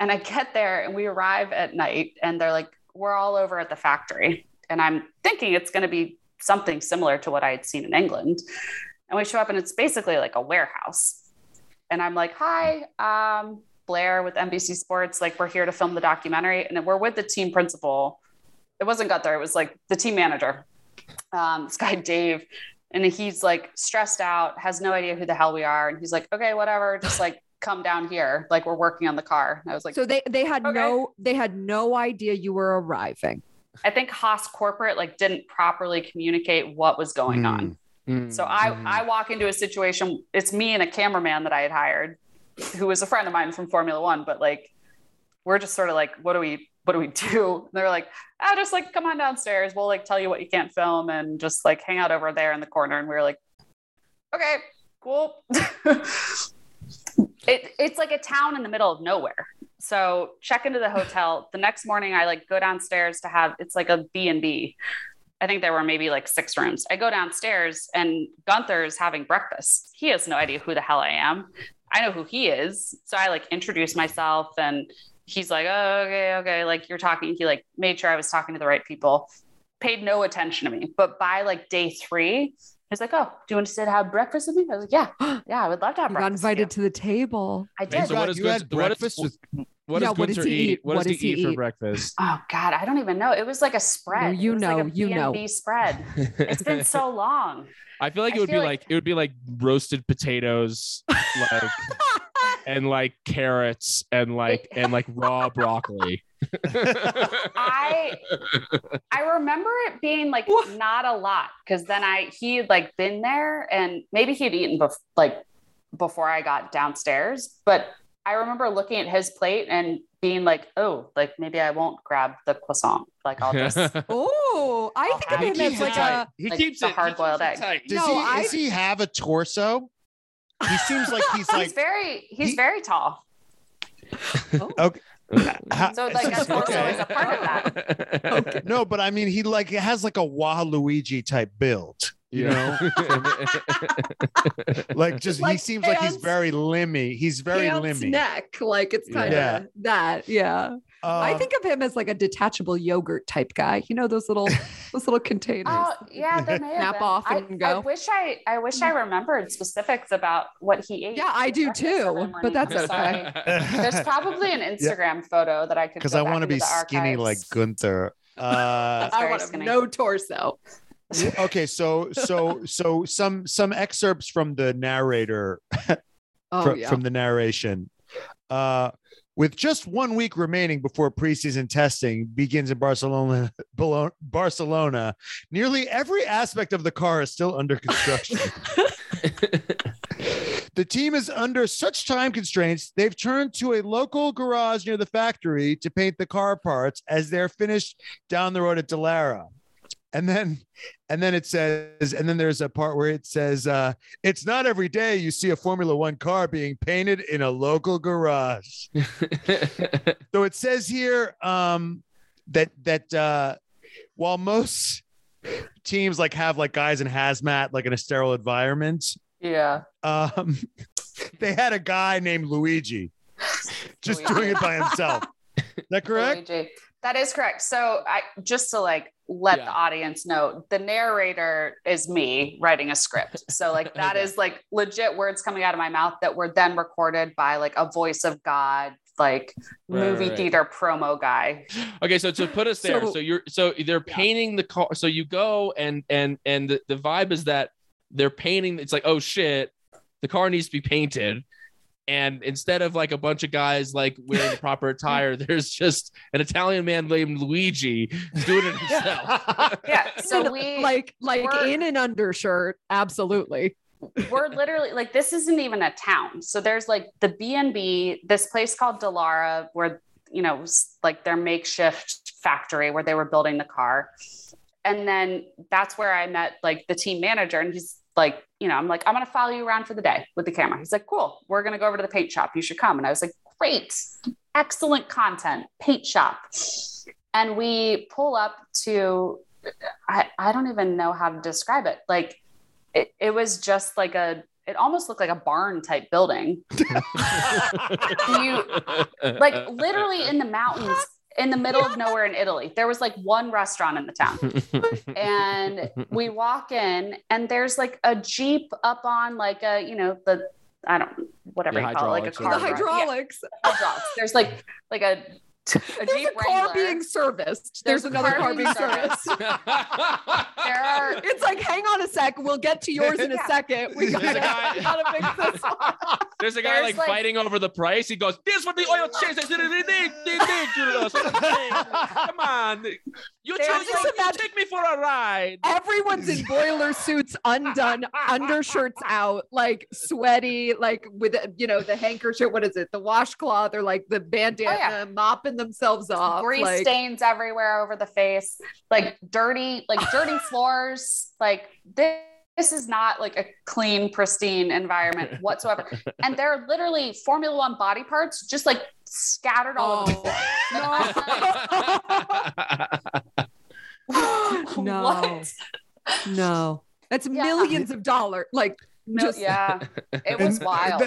And I get there and we arrive at night and they're like, we're all over at the factory. And I'm thinking it's going to be something similar to what I had seen in England. And we show up and it's basically like a warehouse. And I'm like, hi, Blair with NBC Sports. Like we're here to film the documentary. And then we're with the team principal. It wasn't Gunther. It was like the team manager. This guy Dave, and he's like stressed out, has no idea who the hell we are, and he's like, okay, whatever, just like come down here. Like, we're working on the car. And I was like, so they had okay. They had no idea you were arriving. I think Haas corporate like didn't properly communicate what was going on. So I walk into a situation, it's me and a cameraman that I had hired, who was a friend of mine from Formula One, but like, we're just sort of like, what do we do? And they're like, oh, just like, come on downstairs. We'll like tell you what you can't film and just like hang out over there in the corner. And we were like, okay, cool. It's like a town in the middle of nowhere. So check into the hotel. The next morning I like go downstairs to have, it's like a B&B. I think there were maybe like 6 rooms. I go downstairs and Gunther's having breakfast. He has no idea who the hell I am. I know who he is. So I like introduce myself and he's like, oh, okay. Like, you're talking. He like made sure I was talking to the right people, paid no attention to me. But by like day 3, he's like, oh, do you want to sit have breakfast with me? I was like, yeah, I would love to have breakfast. Got invited to the table. I did. So what does Gunther eat for breakfast? Oh God, I don't even know. It was like a spread. B&B spread. It's been so long. I feel like it would be like roasted potatoes, like and like carrots and like raw broccoli. I remember it being like not a lot, because then he had like been there and maybe he'd eaten before I got downstairs, but I remember looking at his plate and being like, oh, like maybe I won't grab the croissant. Like I'll just. Oh, I think of him as like a hard-boiled egg. Does he have a torso? He seems like he's very tall. Oh. Okay. So like a torso is a part of that. Okay. No, but I mean, he like has like a Waluigi type build. You know, like just like he seems like he's very limmy. He's very limmy. Neck, like it's kind of that. Yeah, I think of him as like a detachable yogurt type guy. You know, those little containers. Oh yeah, they may have snap off and go. I wish I remembered specifics about what he ate. Yeah, I do too. But that's okay. There's probably an Instagram photo that I could, because I want to be skinny like Gunther. I want no torso. Okay, so some excerpts from the narrator, from the narration. With just 1 week remaining before preseason testing begins in Barcelona, nearly every aspect of the car is still under construction. The team is under such time constraints, they've turned to a local garage near the factory to paint the car parts as they're finished down the road at Dallara. And then it says, and then there's a part where it says, it's not every day you see a Formula One car being painted in a local garage. So it says here that while most teams like have like guys in hazmat, like in a sterile environment. Yeah. They had a guy named Luigi just doing it by himself. Is that correct? Luigi. That is correct. So I just to like let the audience know, the narrator is me writing a script. So like that is like legit words coming out of my mouth that were then recorded by like a voice of God, like movie theater promo guy. Okay, so to put us there, so they're painting the car. So you go and the vibe is that they're painting. It's like, oh shit, the car needs to be painted. And instead of like a bunch of guys like wearing the proper attire, there's just an Italian man named Luigi doing it himself. Yeah. So we like in an undershirt. Absolutely. We're literally like, this isn't even a town. So there's like the B&B, this place called Dallara, where, you know, like their makeshift factory where they were building the car. And then that's where I met like the team manager, and he's like, you know, I'm like, I'm going to follow you around for the day with the camera. He's like, cool. We're going to go over to the paint shop. You should come. And I was like, great, excellent content, paint shop. And we pull up to, I don't even know how to describe it. Like it was just like it almost looked like a barn type building. You like literally in the mountains, in the middle of nowhere in Italy. There was like one restaurant in the town. And we walk in and there's like a Jeep up on like a, you know, the, I don't, whatever you call it, like a car. The hydraulics. There's like a There's a car being serviced. There's another car being serviced. It's like, hang on a sec. We'll get to yours in a second. We gotta fix this one. There's a guy like fighting over the price. He goes, "This what the oil change. Come on, you take me for a ride." Everyone's in boiler suits, undone, undershirts out, like sweaty, like with the handkerchief. What is it? The washcloth or like the bandana mop themselves off, grease stains everywhere over the face, like dirty floors. Like this is not like a clean, pristine environment whatsoever. And there are literally Formula One body parts just like scattered all over the place. No, that's millions of dollars. Like it was wild.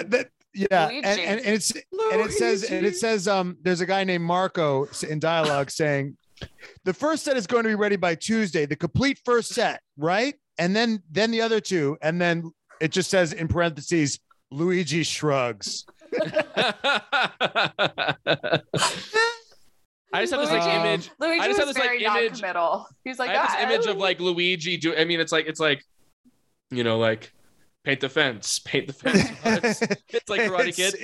And it says there's a guy named Marco in dialogue saying the first set is going to be ready by Tuesday, the complete first set, right? And then the other two, and then it just says in parentheses, Luigi shrugs. I just have this image. He's like, I have this image of like Luigi it's like paint the fence, paint the fence. It's like Karate Kid.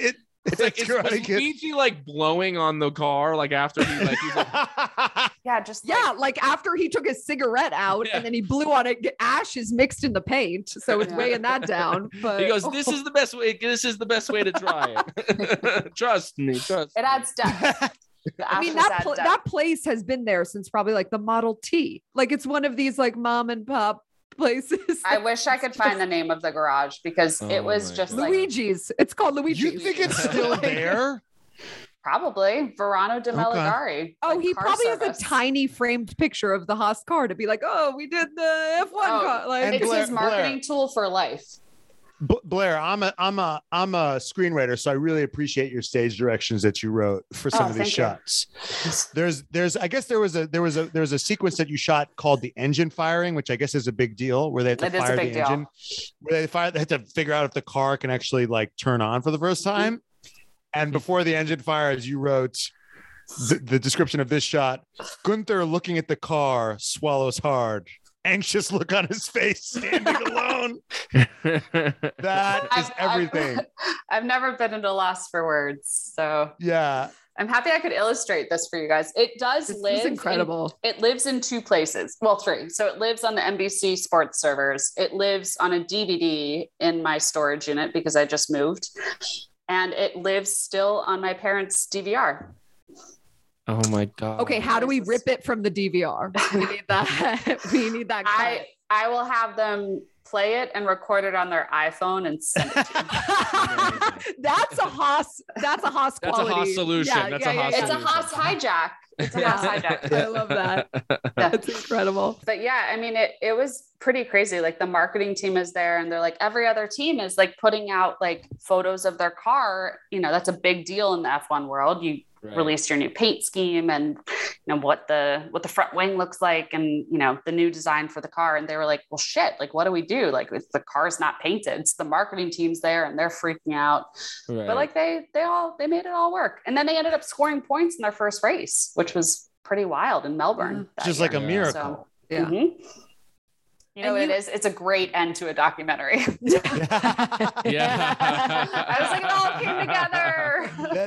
It's like Karate Kid. Luigi like blowing on the car, like after he like. He's like after he took his cigarette out and then he blew on it. Ash is mixed in the paint, so it's weighing that down. But he goes, "This is the best way. This is the best way to try it. Trust me. Trust me. Adds depth." I mean, that place has been there since probably like the Model T. Like it's one of these like mom and pop places. I wish I could find the name of the garage because it was just like Luigi's. It's called Luigi's. You think it's still there? Probably. Verano de Meligari. Oh, like he probably has a tiny framed picture of the Haas car to be like, "Oh, we did the F1 car." Like it's his marketing tool for life. Blair, I'm a screenwriter, so I really appreciate your stage directions that you wrote for some of these shots. There was a sequence that you shot called the engine firing, which I guess is a big deal, where they had to fire the engine, where they had to figure out if the car can actually like turn on for the first time. And before the engine fires, you wrote the description of this shot: Gunther looking at the car, swallows hard. Anxious look on his face, standing alone. That is everything. I've never been at a loss for words, so yeah, I'm happy I could illustrate this for you guys. It lives in two places, well, three. So it lives on the NBC Sports servers. It lives on a DVD in my storage unit because I just moved, and it lives still on my parents' DVR. Oh my God. Okay. How do we rip it from the DVR? We need that. Cut. I will have them play it and record it on their iPhone and send it to you. That's a Haas quality. That's a Haas solution. It's a Haas hijack. I love that. That's incredible. But yeah, I mean, it was pretty crazy. Like the marketing team is there and they're like, every other team is like putting out like photos of their car. That's a big deal in the F1 world. You release your new paint scheme and what the front wing looks like and the new design for the car. And they were like, well, shit, like, what do we do? Like if the car's not painted, so the marketing team's there and they're freaking out, but like they made it all work. And then they ended up scoring points in their first race, which was pretty wild in Melbourne. Just like a miracle. So, mm-hmm. It's a great end to a documentary. I was like, it all came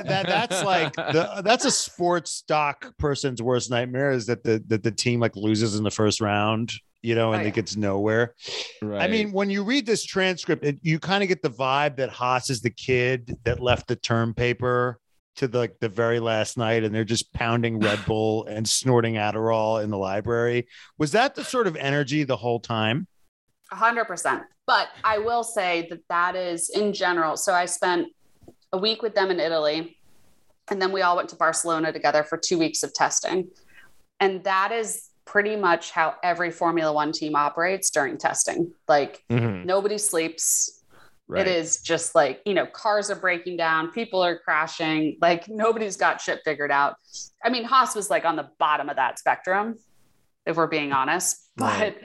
together. That's a sports doc person's worst nightmare is that the team like loses in the first round, and it gets nowhere. Right. I mean, when you read this transcript, you kind of get the vibe that Haas is the kid that left the term paper to the very last night, and they're just pounding Red Bull and snorting Adderall in the library. Was that the sort of energy the whole time? 100%. But I will say that is in general. So I spent a week with them in Italy, and then we all went to Barcelona together for 2 weeks of testing. And that is pretty much how every Formula One team operates during testing. Like nobody sleeps. Right. It is just like, cars are breaking down, people are crashing, like nobody's got shit figured out. I mean, Haas was like on the bottom of that spectrum, if we're being honest, but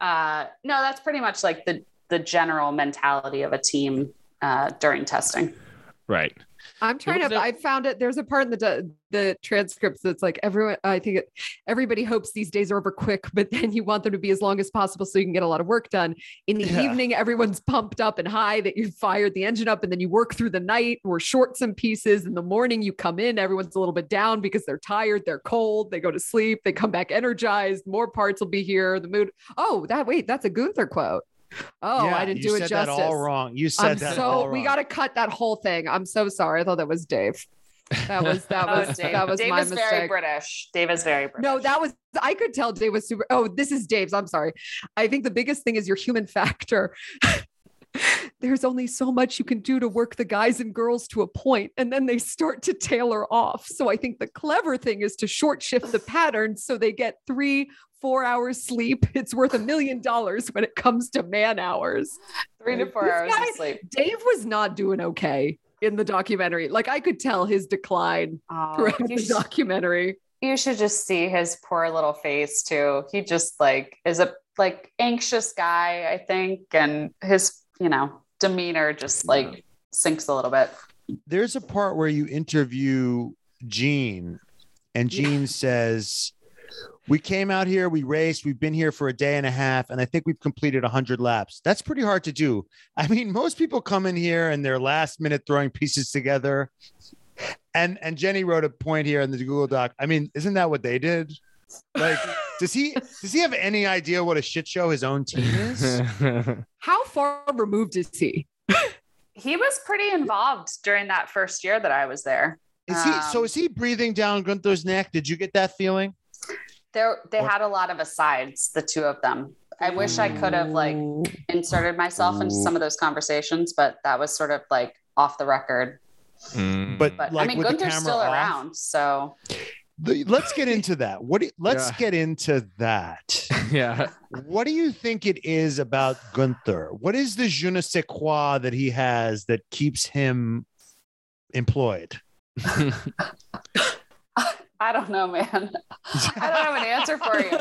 no, that's pretty much like the general mentality of a team during testing. Right. I'm trying to, I found it. There's a part in the transcripts that's like everyone, I think everybody hopes these days are over quick, but then you want them to be as long as possible so you can get a lot of work done in the evening. Everyone's pumped up and high that you fired the engine up, and then you work through the night or short some pieces. In the morning you come in, everyone's a little bit down because they're tired. They're cold. They go to sleep. They come back energized. More parts will be here. The mood. Oh, that wait, that's a Gunther quote. Oh, yeah, I didn't do it justice. You said that all wrong. You said that all wrong. We got to cut that whole thing. I'm so sorry. I thought that was Dave. That was Dave. My mistake. Dave is very British. No, that was, I could tell Dave was super. Oh, this is Dave's. I'm sorry. I think the biggest thing is your human factor. There's only so much you can do to work the guys and girls to a point, and then they start to tailor off. So I think the clever thing is to short shift the pattern so they get 3-4 hours sleep. It's worth $1 million when it comes to man hours. 3 to 4 hours of sleep. Dave was not doing okay in the documentary. Like, I could tell his decline throughout the documentary. You should just see his poor little face too. He just like is a like anxious guy, I think, and his, you know, demeanor just like sinks a little bit. There's a part where you interview Gene, and Gene says, "We came out here, we raced, we've been here for a day and a half, and I think we've completed 100 laps. That's pretty hard to do. I mean, most people come in here and they're last minute throwing pieces together." And Jenny wrote a point here in the Google Doc. I mean, isn't that what they did? Like, does he have any idea what a shit show his own team is? How far removed is he? He was pretty involved during that first year that I was there. Is he breathing down Gunther's neck? Did you get that feeling? They had a lot of asides, the two of them. I wish I could have like inserted myself into some of those conversations, but that was sort of like off the record. But like, I mean, Gunther's still around, so let's get into that. Yeah. What do you think it is about Gunther? What is the je ne sais quoi that he has that keeps him employed? I don't know, man. I don't have an answer for you.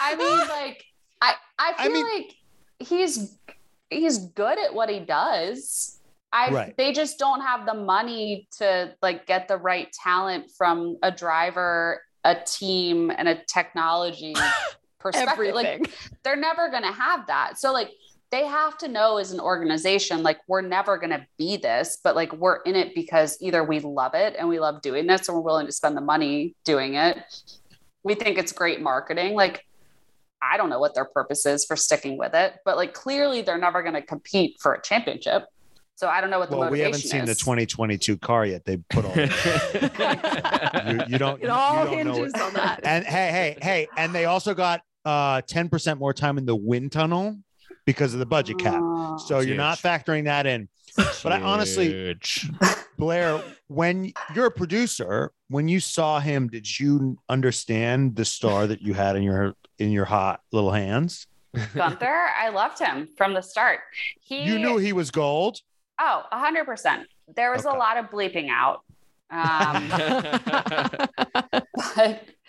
I mean, like, I feel like he's good at what he does. They just don't have the money to like get the right talent from a driver, a team, and a technology perspective. Everything. Like, they're never going to have that. So like, they have to know as an organization, like, we're never going to be this, but like, we're in it because either we love it and we love doing this, and we're willing to spend the money doing it. We think it's great marketing. Like, I don't know what their purpose is for sticking with it, but like, clearly they're never going to compete for a championship. So I don't know what the motivation is. We haven't seen the 2022 car yet. They put all you don't know on that. And hey. And they also got 10% more time in the wind tunnel because of the budget cap. So you're not factoring that in. But I honestly, Blair, when you're a producer, when you saw him, did you understand the star that you had in your hot little hands? Gunther, I loved him from the start. You knew he was gold? Oh, 100%. There was a lot of bleeping out.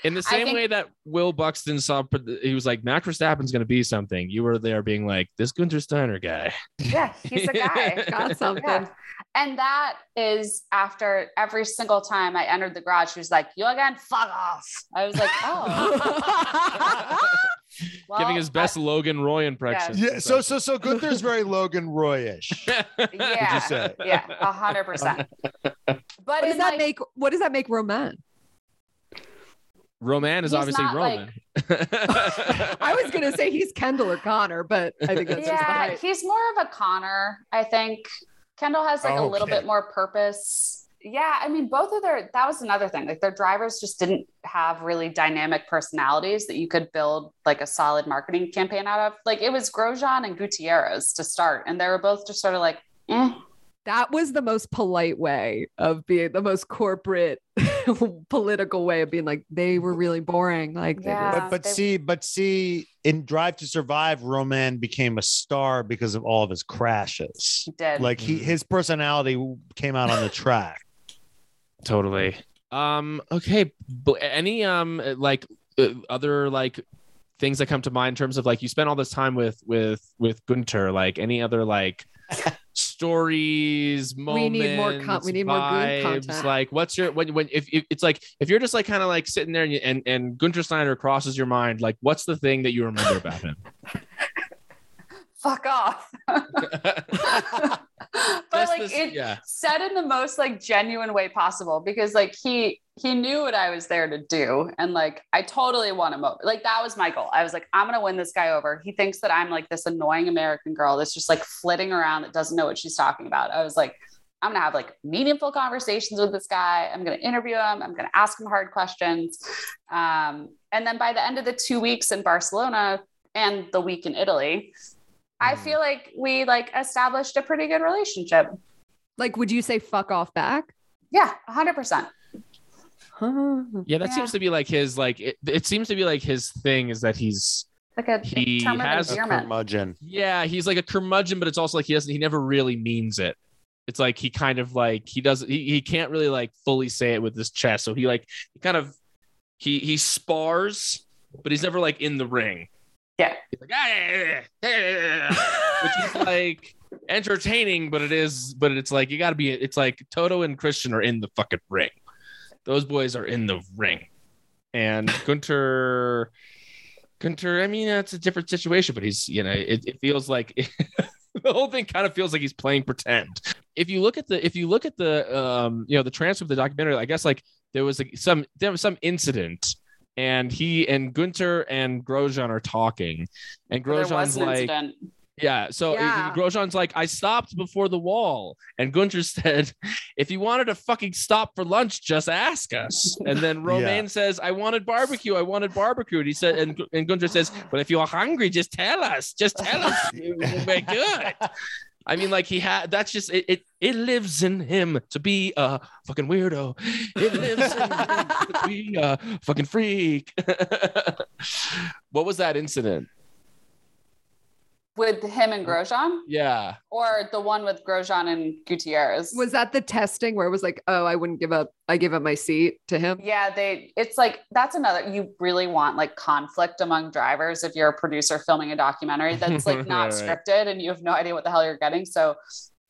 In the same way that Will Buxton saw, he was like, Max Verstappen's going to be something. You were there being like, this Gunther Steiner guy. Yeah, he's a guy. Got something. Yeah. And that is after every single time I entered the garage, he was like, you again, fuck off. I was like, oh. Well, giving his best Logan Roy impression. Yeah. So Gunther's very Logan Roy-ish. Yeah. Yeah. 100%. But what does that make Romain? Romain is obviously Roman. Like... I was going to say he's Kendall or Connor, but I think that's just the height. He's more of a Connor, I think. Kendall has like a little bit more purpose. Yeah. I mean, that was another thing. Like, their drivers just didn't have really dynamic personalities that you could build like a solid marketing campaign out of. Like, it was Grosjean and Gutierrez to start, and they were both just sort of like, eh. That was the most polite way of being, the most corporate political way of being like, they were really boring. Like, but in Drive to Survive, Romain became a star because of all of his crashes. He did. Like, his personality came out on the track. Totally. Okay. Any other like things that come to mind in terms of like, you spent all this time with Gunther, like any other like stories, moments, we need more vibes, more good content. Like, what's your when it's like, if you're just like kind of like sitting there and Gunther Steiner crosses your mind, like, what's the thing that you remember about him? Fuck off. But like it's said in the most like genuine way possible, because like he knew what I was there to do, and like I totally want him over. Like, that was my goal. I was like, I'm gonna win this guy over. He thinks that I'm like this annoying American girl that's just like flitting around, that doesn't know what she's talking about. I was like, I'm gonna have like meaningful conversations with this guy. I'm gonna interview him. I'm gonna ask him hard questions. And then by the end of the 2 weeks in Barcelona and the week in Italy, I feel like we like established a pretty good relationship. Like, would you say fuck off back? Yeah, 100%. Yeah. That seems to be like his, like, it seems to be like his thing, is that he's like a curmudgeon. Yeah. He's like a curmudgeon, but it's also like, he never really means it. It's like, he kind of like, he can't really like fully say it with his chest. So he like, he spars, but he's never like in the ring. Yeah. He's like, which is like entertaining, but it's like, you gotta be, it's like Toto and Christian are in the fucking ring. Those boys are in the ring. And Gunther, I mean, that's a different situation, but he's, you know, it feels like the whole thing kind of feels like he's playing pretend. If you look at the you know, the transcript of the documentary, I guess like there was some incident. And he and Gunther and Grosjean are talking, and Grosjean's like, yeah. So yeah. Grosjean's like, I stopped before the wall. And Gunther said, if you wanted to fucking stop for lunch, just ask us. And then Romain says, I wanted barbecue. And he said, and Gunther says, but if you are hungry, just tell us, we'll make good. I mean, like, that's just it lives in him to be a fucking weirdo. It lives in him to be a fucking freak. What was that incident? With him and Grosjean? Yeah. Or the one with Grosjean and Gutierrez. Was that the testing where it was like, oh, I wouldn't give up. I give up my seat to him. Yeah. It's like, that's another, you really want like conflict among drivers. If you're a producer filming a documentary that's like not scripted and you have no idea what the hell you're getting. So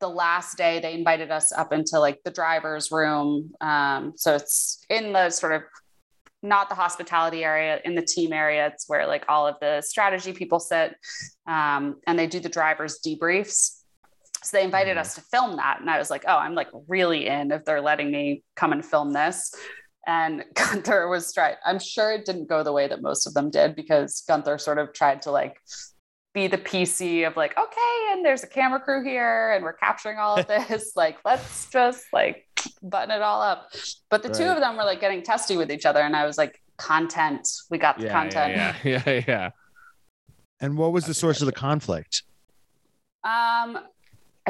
the last day they invited us up into like the driver's room. So it's in the sort of, not the hospitality area, in the team area. It's where like all of the strategy people sit, and they do the drivers debriefs. So they invited us to film that. And I was like, oh, I'm like really in if they're letting me come and film this. And Gunther was I'm sure it didn't go the way that most of them did, because Gunther sort of tried to like be the PC of like, okay, and there's a camera crew here and we're capturing all of this. Like, let's just like button it all up. But the two of them were like getting testy with each other. And I was like, content, we got the content. Yeah. And what was the source of the conflict? I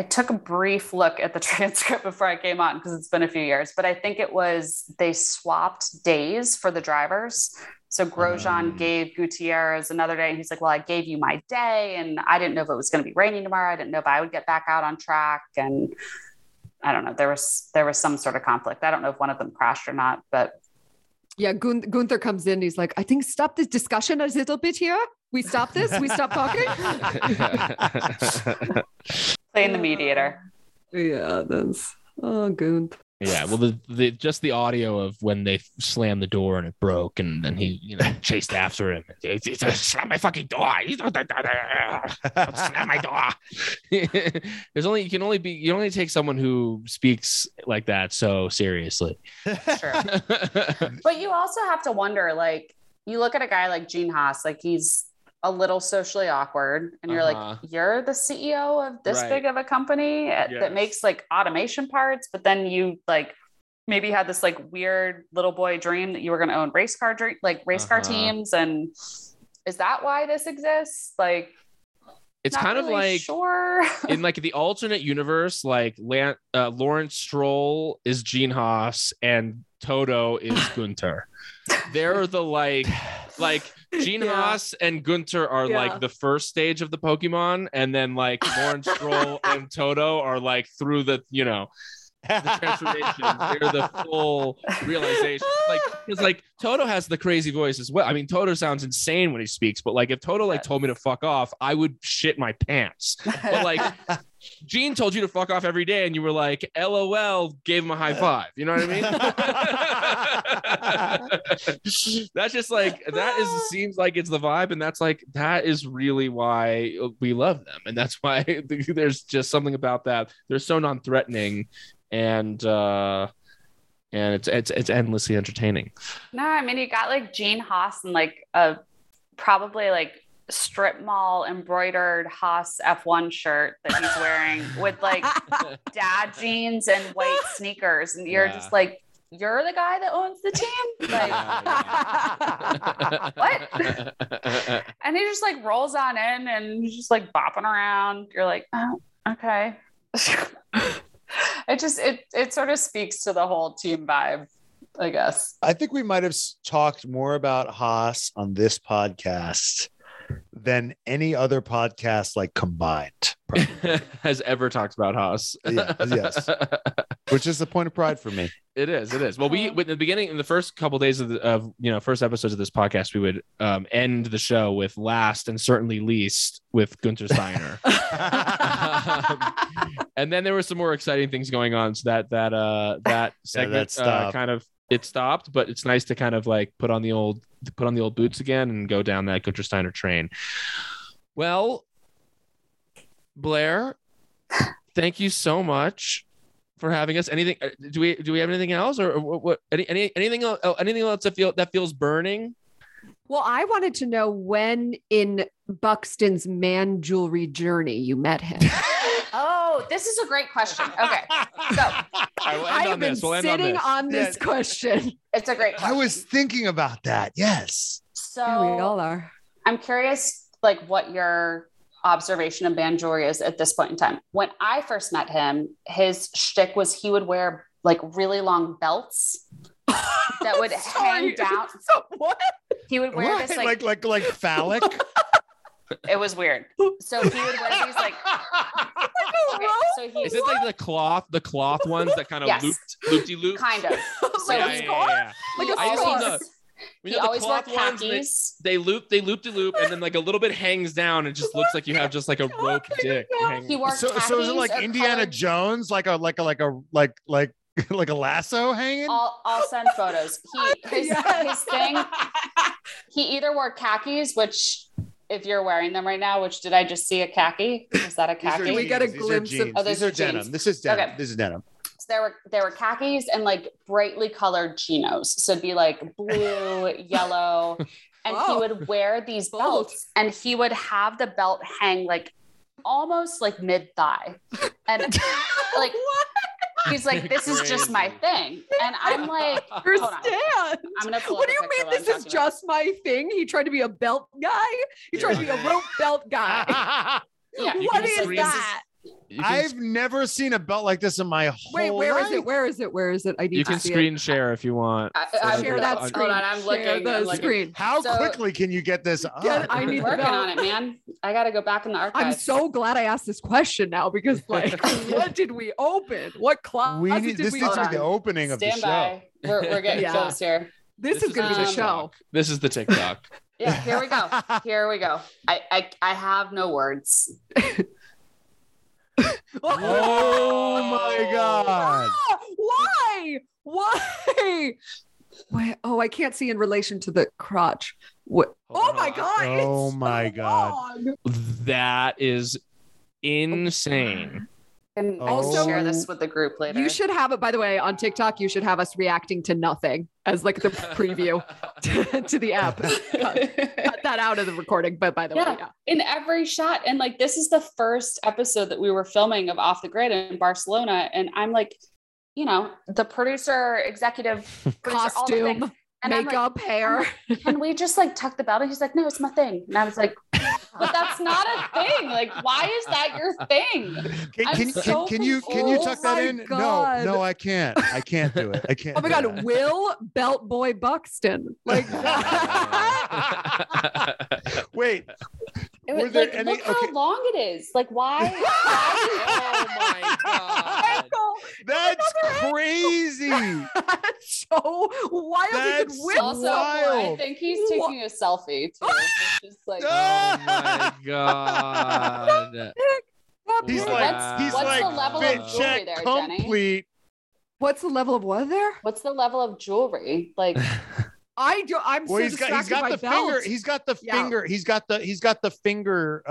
took a brief look at the transcript before I came on, because it's been a few years, but I think it was, they swapped days for the drivers. So Grosjean gave Gutierrez another day, and he's like, well, I gave you my day, and I didn't know if it was going to be raining tomorrow. I didn't know if I would get back out on track. And I don't know, there was some sort of conflict. I don't know if one of them crashed or not, but. Yeah. Gunther comes in. He's like, I think stop this discussion a little bit here. We stop talking. Playing the mediator. Yeah. That's Gunther. Yeah, well, the audio of when they slammed the door and it broke, and then he, you know, chased after him. He said, slam my fucking door! Don't slam my door! You only take someone who speaks like that so seriously. Sure. But you also have to wonder, like, you look at a guy like Gene Haas, like he's a little socially awkward, and you're like, you're the CEO of this big of a company that makes like automation parts. But then you like maybe had this like weird little boy dream that you were going to own race car teams. And is that why this exists? Like, it's kind of like, sure. In like the alternate universe, like Lawrence Stroll is Gene Haas and Toto is Gunther. They're the like Gene Haas and Gunther are like the first stage of the Pokemon, and then like Lawrence Stroll and Toto are like through the, you know, the transformation or the full realization. Like, because like Toto has the crazy voice as well. I mean, Toto sounds insane when he speaks, but like if Toto like told me to fuck off, I would shit my pants. But like Gene told you to fuck off every day and you were like, LOL, gave him a high five. You know what I mean? That's just like, that is, seems like it's the vibe. And that's like, that is really why we love them. And that's why there's just something about that. They're so non-threatening and it's endlessly entertaining. No, I mean, you got like Gene Haas and like a probably like strip mall embroidered Haas F1 shirt that he's wearing with like dad jeans and white sneakers, and you're just like, you're the guy that owns the team, like what? And he just like rolls on in and he's just like bopping around. You're like, oh, okay. It just it sort of speaks to the whole team vibe, I guess. I think we might have talked more about Haas on this podcast than any other podcast like combined has ever talked about Haas. Yeah, yes, which is the point of pride for me. It is. It is. Well, we in the beginning, in the first couple of days of first episodes of this podcast, we would end the show with last and certainly least with Gunther Steiner, and then there were some more exciting things going on. So that segment kind of it stopped, but it's nice to kind of like put on the old boots again and go down that Gunther Steiner train. Well, Blair, thank you so much for having us. Anything? Do we have anything else, or what? Anything else that feels burning? Well, I wanted to know when in Buxton's man jewelry journey you met him. Oh, this is a great question. Okay. So I have been sitting on this question. It's a great question. I was thinking about that. Yes. So yeah, we all are. I'm curious, like, what your observation of man jewelry is at this point in time. When I first met him, his shtick was he would wear like really long belts that would hang down. So what? He would wear this like phallic. It was weird. So he would wear these like. Okay, so is it like the cloth ones that kind of looped? Kind of. So like a scarf. He always wore khakis. They loop and then like a little bit hangs down and just looks like you have just like a rope dick. He wore so is it like Indiana Jones, like a lasso hanging? I'll send photos. His thing. He either wore khakis, which. If you're wearing them right now, which did I just see a khaki? Is that a khaki? We got a glimpse of these are denim. This is denim. Okay. This is denim. So there were khakis and like brightly colored chinos. So it'd be like blue, yellow, and he would wear these belts, and he would have the belt hang like almost like mid thigh, and like what? He's like, this is just my thing. And I'm like, understand. I'm gonna pull what do you mean this is just my thing? He tried to be a belt guy. He tried to be a rope belt guy. Yeah. What is that? I've never seen a belt like this in my whole life. Wait, where is it? Where is it? Where is it? I need you to can see screen it. Share if you want. I share that screen. Hold on, I'm looking. The screen. How quickly can you get this up? I need working on it, man. I got to go back in the archive. I'm so glad I asked this question now because, like, what did we open? What closet did we open? This is the opening of the show. We're getting close here. This is going to be the show. This is the TikTok. Yeah, here we go. Here we go. I have no words. Oh my God. Why? Wait, oh, I can't see in relation to the crotch. What? Oh my God. Oh my God. That is insane. And I'll share this with the group later. You should have it, by the way, on TikTok. You should have us reacting to nothing as like the preview to the app. Cut that out of the recording, but by the way, in every shot. And like, this is the first episode that we were filming of Off the Grid in Barcelona. And I'm like, you know, the producer, executive, producer, costume, and makeup, like, hair. Can we just like tuck the belt? And he's like, no, it's my thing. And I was like, but that's not a thing. Like, why is that your thing? Can you tuck that in? God. No, I can't. I can't do it. I can't. Oh my God, that. Will Belt Boy Buxton. Like, wait, It was like, any, look how long it is. Like, why? Oh my God. That's crazy. That's so wild. That's also, wild. I think he's taking a selfie too. It's just like, oh my God. He's like, what's the level of jewelry there, complete. Jenny? What's the level of what there? What's the level of jewelry? Like, He's got the finger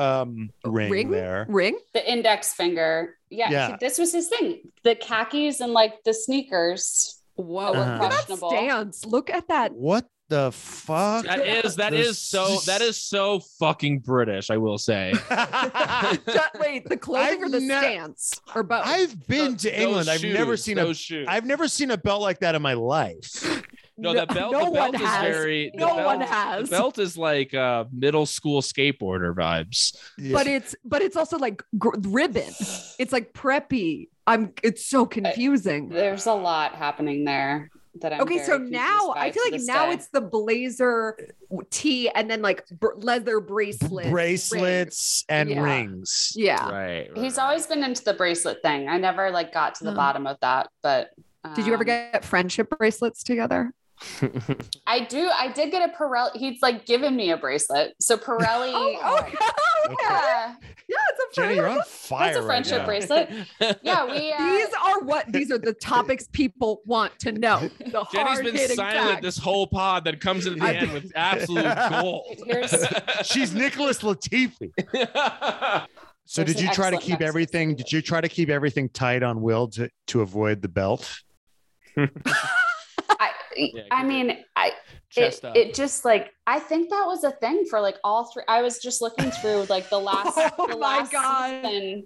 ring there. Ring? The index finger. Yeah. So this was his thing. The khakis and like the sneakers. Whoa. That stands. Look at that. What the fuck? That is so fucking British, I will say. Wait, the clothing or the stance or both? I've been to England. I've never seen a belt like that in my life. No, the belt The belt is like middle school skateboarder vibes. Yeah. But it's also like ribbon. It's like preppy. It's so confusing. There's a lot happening there. So now I feel like it's the blazer tee and then like leather bracelets and rings. Yeah. Right. He's always been into the bracelet thing. I never like got to the bottom of that, but did you ever get friendship bracelets together? I do. I did get a Pirelli. He's like given me a bracelet. So Pirelli. Yeah. Yeah, it's a Jenny, you're on fire. It's a friendship bracelet. Yeah, we. These are the topics people want to know. The Jenny's been silent this whole pod that comes in the end with absolute gold. She's Nicholas Latifi. So did you try to keep everything? Did you try to keep everything tight on Will to avoid the belt? I think that was a thing for like all three. I was just looking through like the last, season.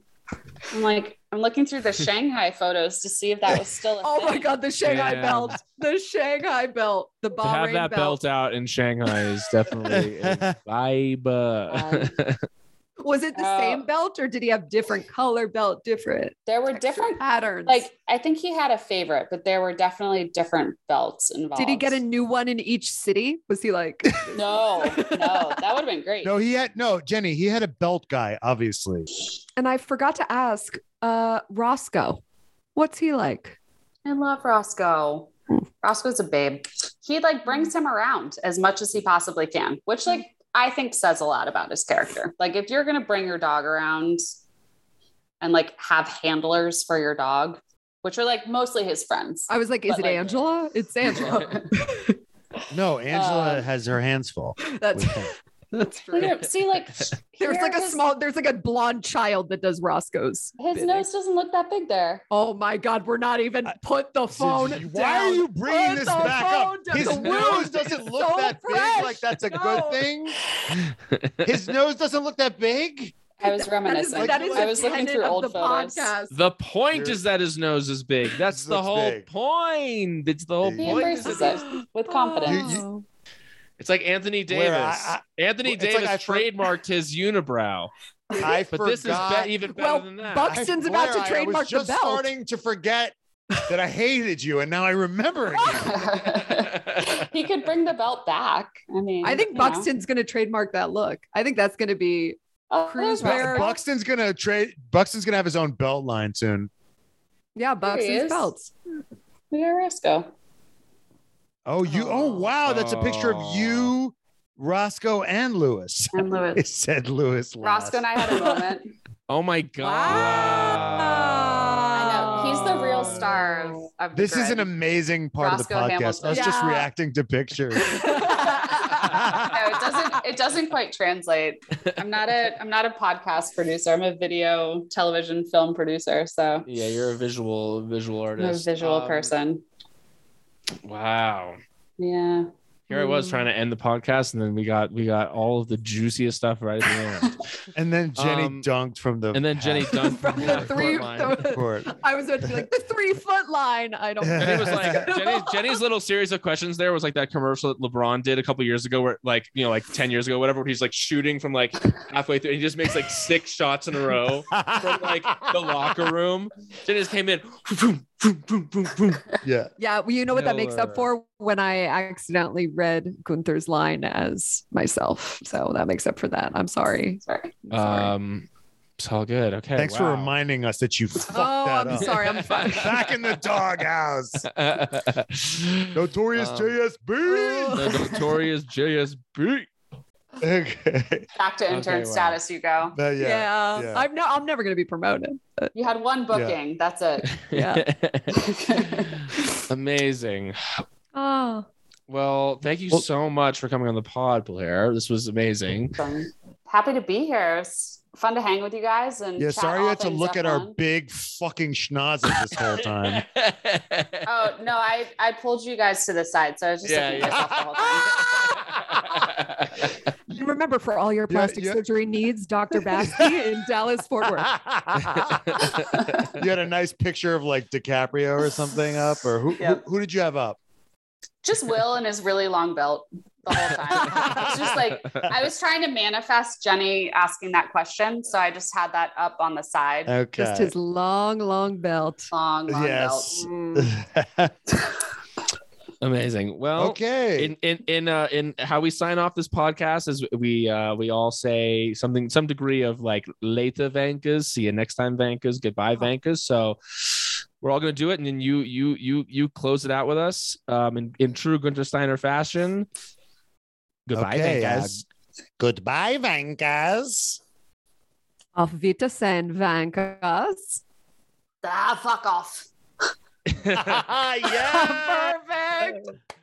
I'm looking through the Shanghai photos to see if that was still a thing. My God, the Shanghai belt, the Bahrain belt. To have that belt out in Shanghai is definitely a vibe. Was it the same belt or did he have different color belt? There were different patterns. Like, I think he had a favorite, but there were definitely different belts involved. Did he get a new one in each city? Was he like, no, that would have been great. Jenny, he had a belt guy, obviously. And I forgot to ask, Roscoe, what's he like? I love Roscoe. Roscoe's a babe. He like brings him around as much as he possibly can, which like, I think says a lot about his character. Like if you're going to bring your dog around and like have handlers for your dog, which are like mostly his friends. I was like, is it Angela? It's Angela. No, Angela has her hands full. That's true. See, like there's like a blonde child that does Roscoe's. His nose doesn't look that big there. Oh my God, we're not even put the phone. Why are you bringing this back up? His nose doesn't look that big. Like that's a good thing. His nose doesn't look that big. I was reminiscing. I was looking through old photos. The point is that his nose is big. That's the whole point. It's the whole point. He embraces it with confidence. It's like Anthony Davis. Anthony Davis trademarked his unibrow. This is even better than that. Buxton's about to trademark the belt. I'm starting to forget that I hated you, and now I remember again. He could bring the belt back. I think Buxton's going to trademark that look. I think that's going to be cruisewear. Buxton's going to have his own belt line soon. Yeah, Buxton's belts. We got Roscoe. Oh wow. That's a picture of you, Roscoe, and Lewis. It said Lewis last. Roscoe and I had a moment. Oh my God. Wow. I know. He's the real star of the This is an amazing part of the podcast. Hamilton. I was just reacting to pictures. No, it doesn't quite translate. I'm not a podcast producer. I'm a video, television, film producer. So yeah, you're a visual artist. I'm a visual person. Wow. Yeah. Here I was trying to end the podcast, and then we got all of the juiciest stuff right at the end. And then Jenny dunked from the. And then Jenny dunked from the 3 foot line. I was about to be like the 3 foot line. I don't. It was like Jenny's little series of questions. There was like that commercial that LeBron did a couple years ago, where like like 10 years ago, whatever. Where he's like shooting from like halfway through, and he just makes like 6 shots in a row from like the locker room. Jenny just came in. Boom, boom, boom, boom. Yeah. Yeah. Well, you know what that makes up for? When I accidentally read Gunther's line as myself. So that makes up for that. I'm sorry. Sorry. It's all good. Okay. Thanks for reminding us that you fucked that up. Sorry. I'm fine. Back in the doghouse. Notorious JSB. The notorious JSB. Okay. Back to intern status, you go. Yeah. I'm never going to be promoted. You had one booking. Yeah. That's it. Yeah. Amazing. Oh. Well, thank you so much for coming on the pod, Blair. This was amazing. Awesome. Happy to be here. It's fun to hang with you guys. And yeah, sorry you had to look at our big fucking schnozzes this whole time. Oh, no, I pulled you guys to the side. So I was just looking at myself the whole time. And remember, for all your plastic surgery needs, Dr. Baskey in Dallas, Fort Worth. You had a nice picture of like DiCaprio or something up, or who did you have up? Just Will and his really long belt the whole time. It's just like, I was trying to manifest Jenny asking that question. So I just had that up on the side. Okay. Just his long belt. Long belt. Mm. Amazing. Well, okay. In how we sign off this podcast is we all say something, some degree of like later Vankas, see you next time Vankas, goodbye Vankas. So we're all gonna do it, and then you close it out with us in true Gunther Steiner fashion. Goodbye Vankas. Goodbye Vankas. Auf Wiedersehen Vankas. Ah, fuck off. Yeah, perfect.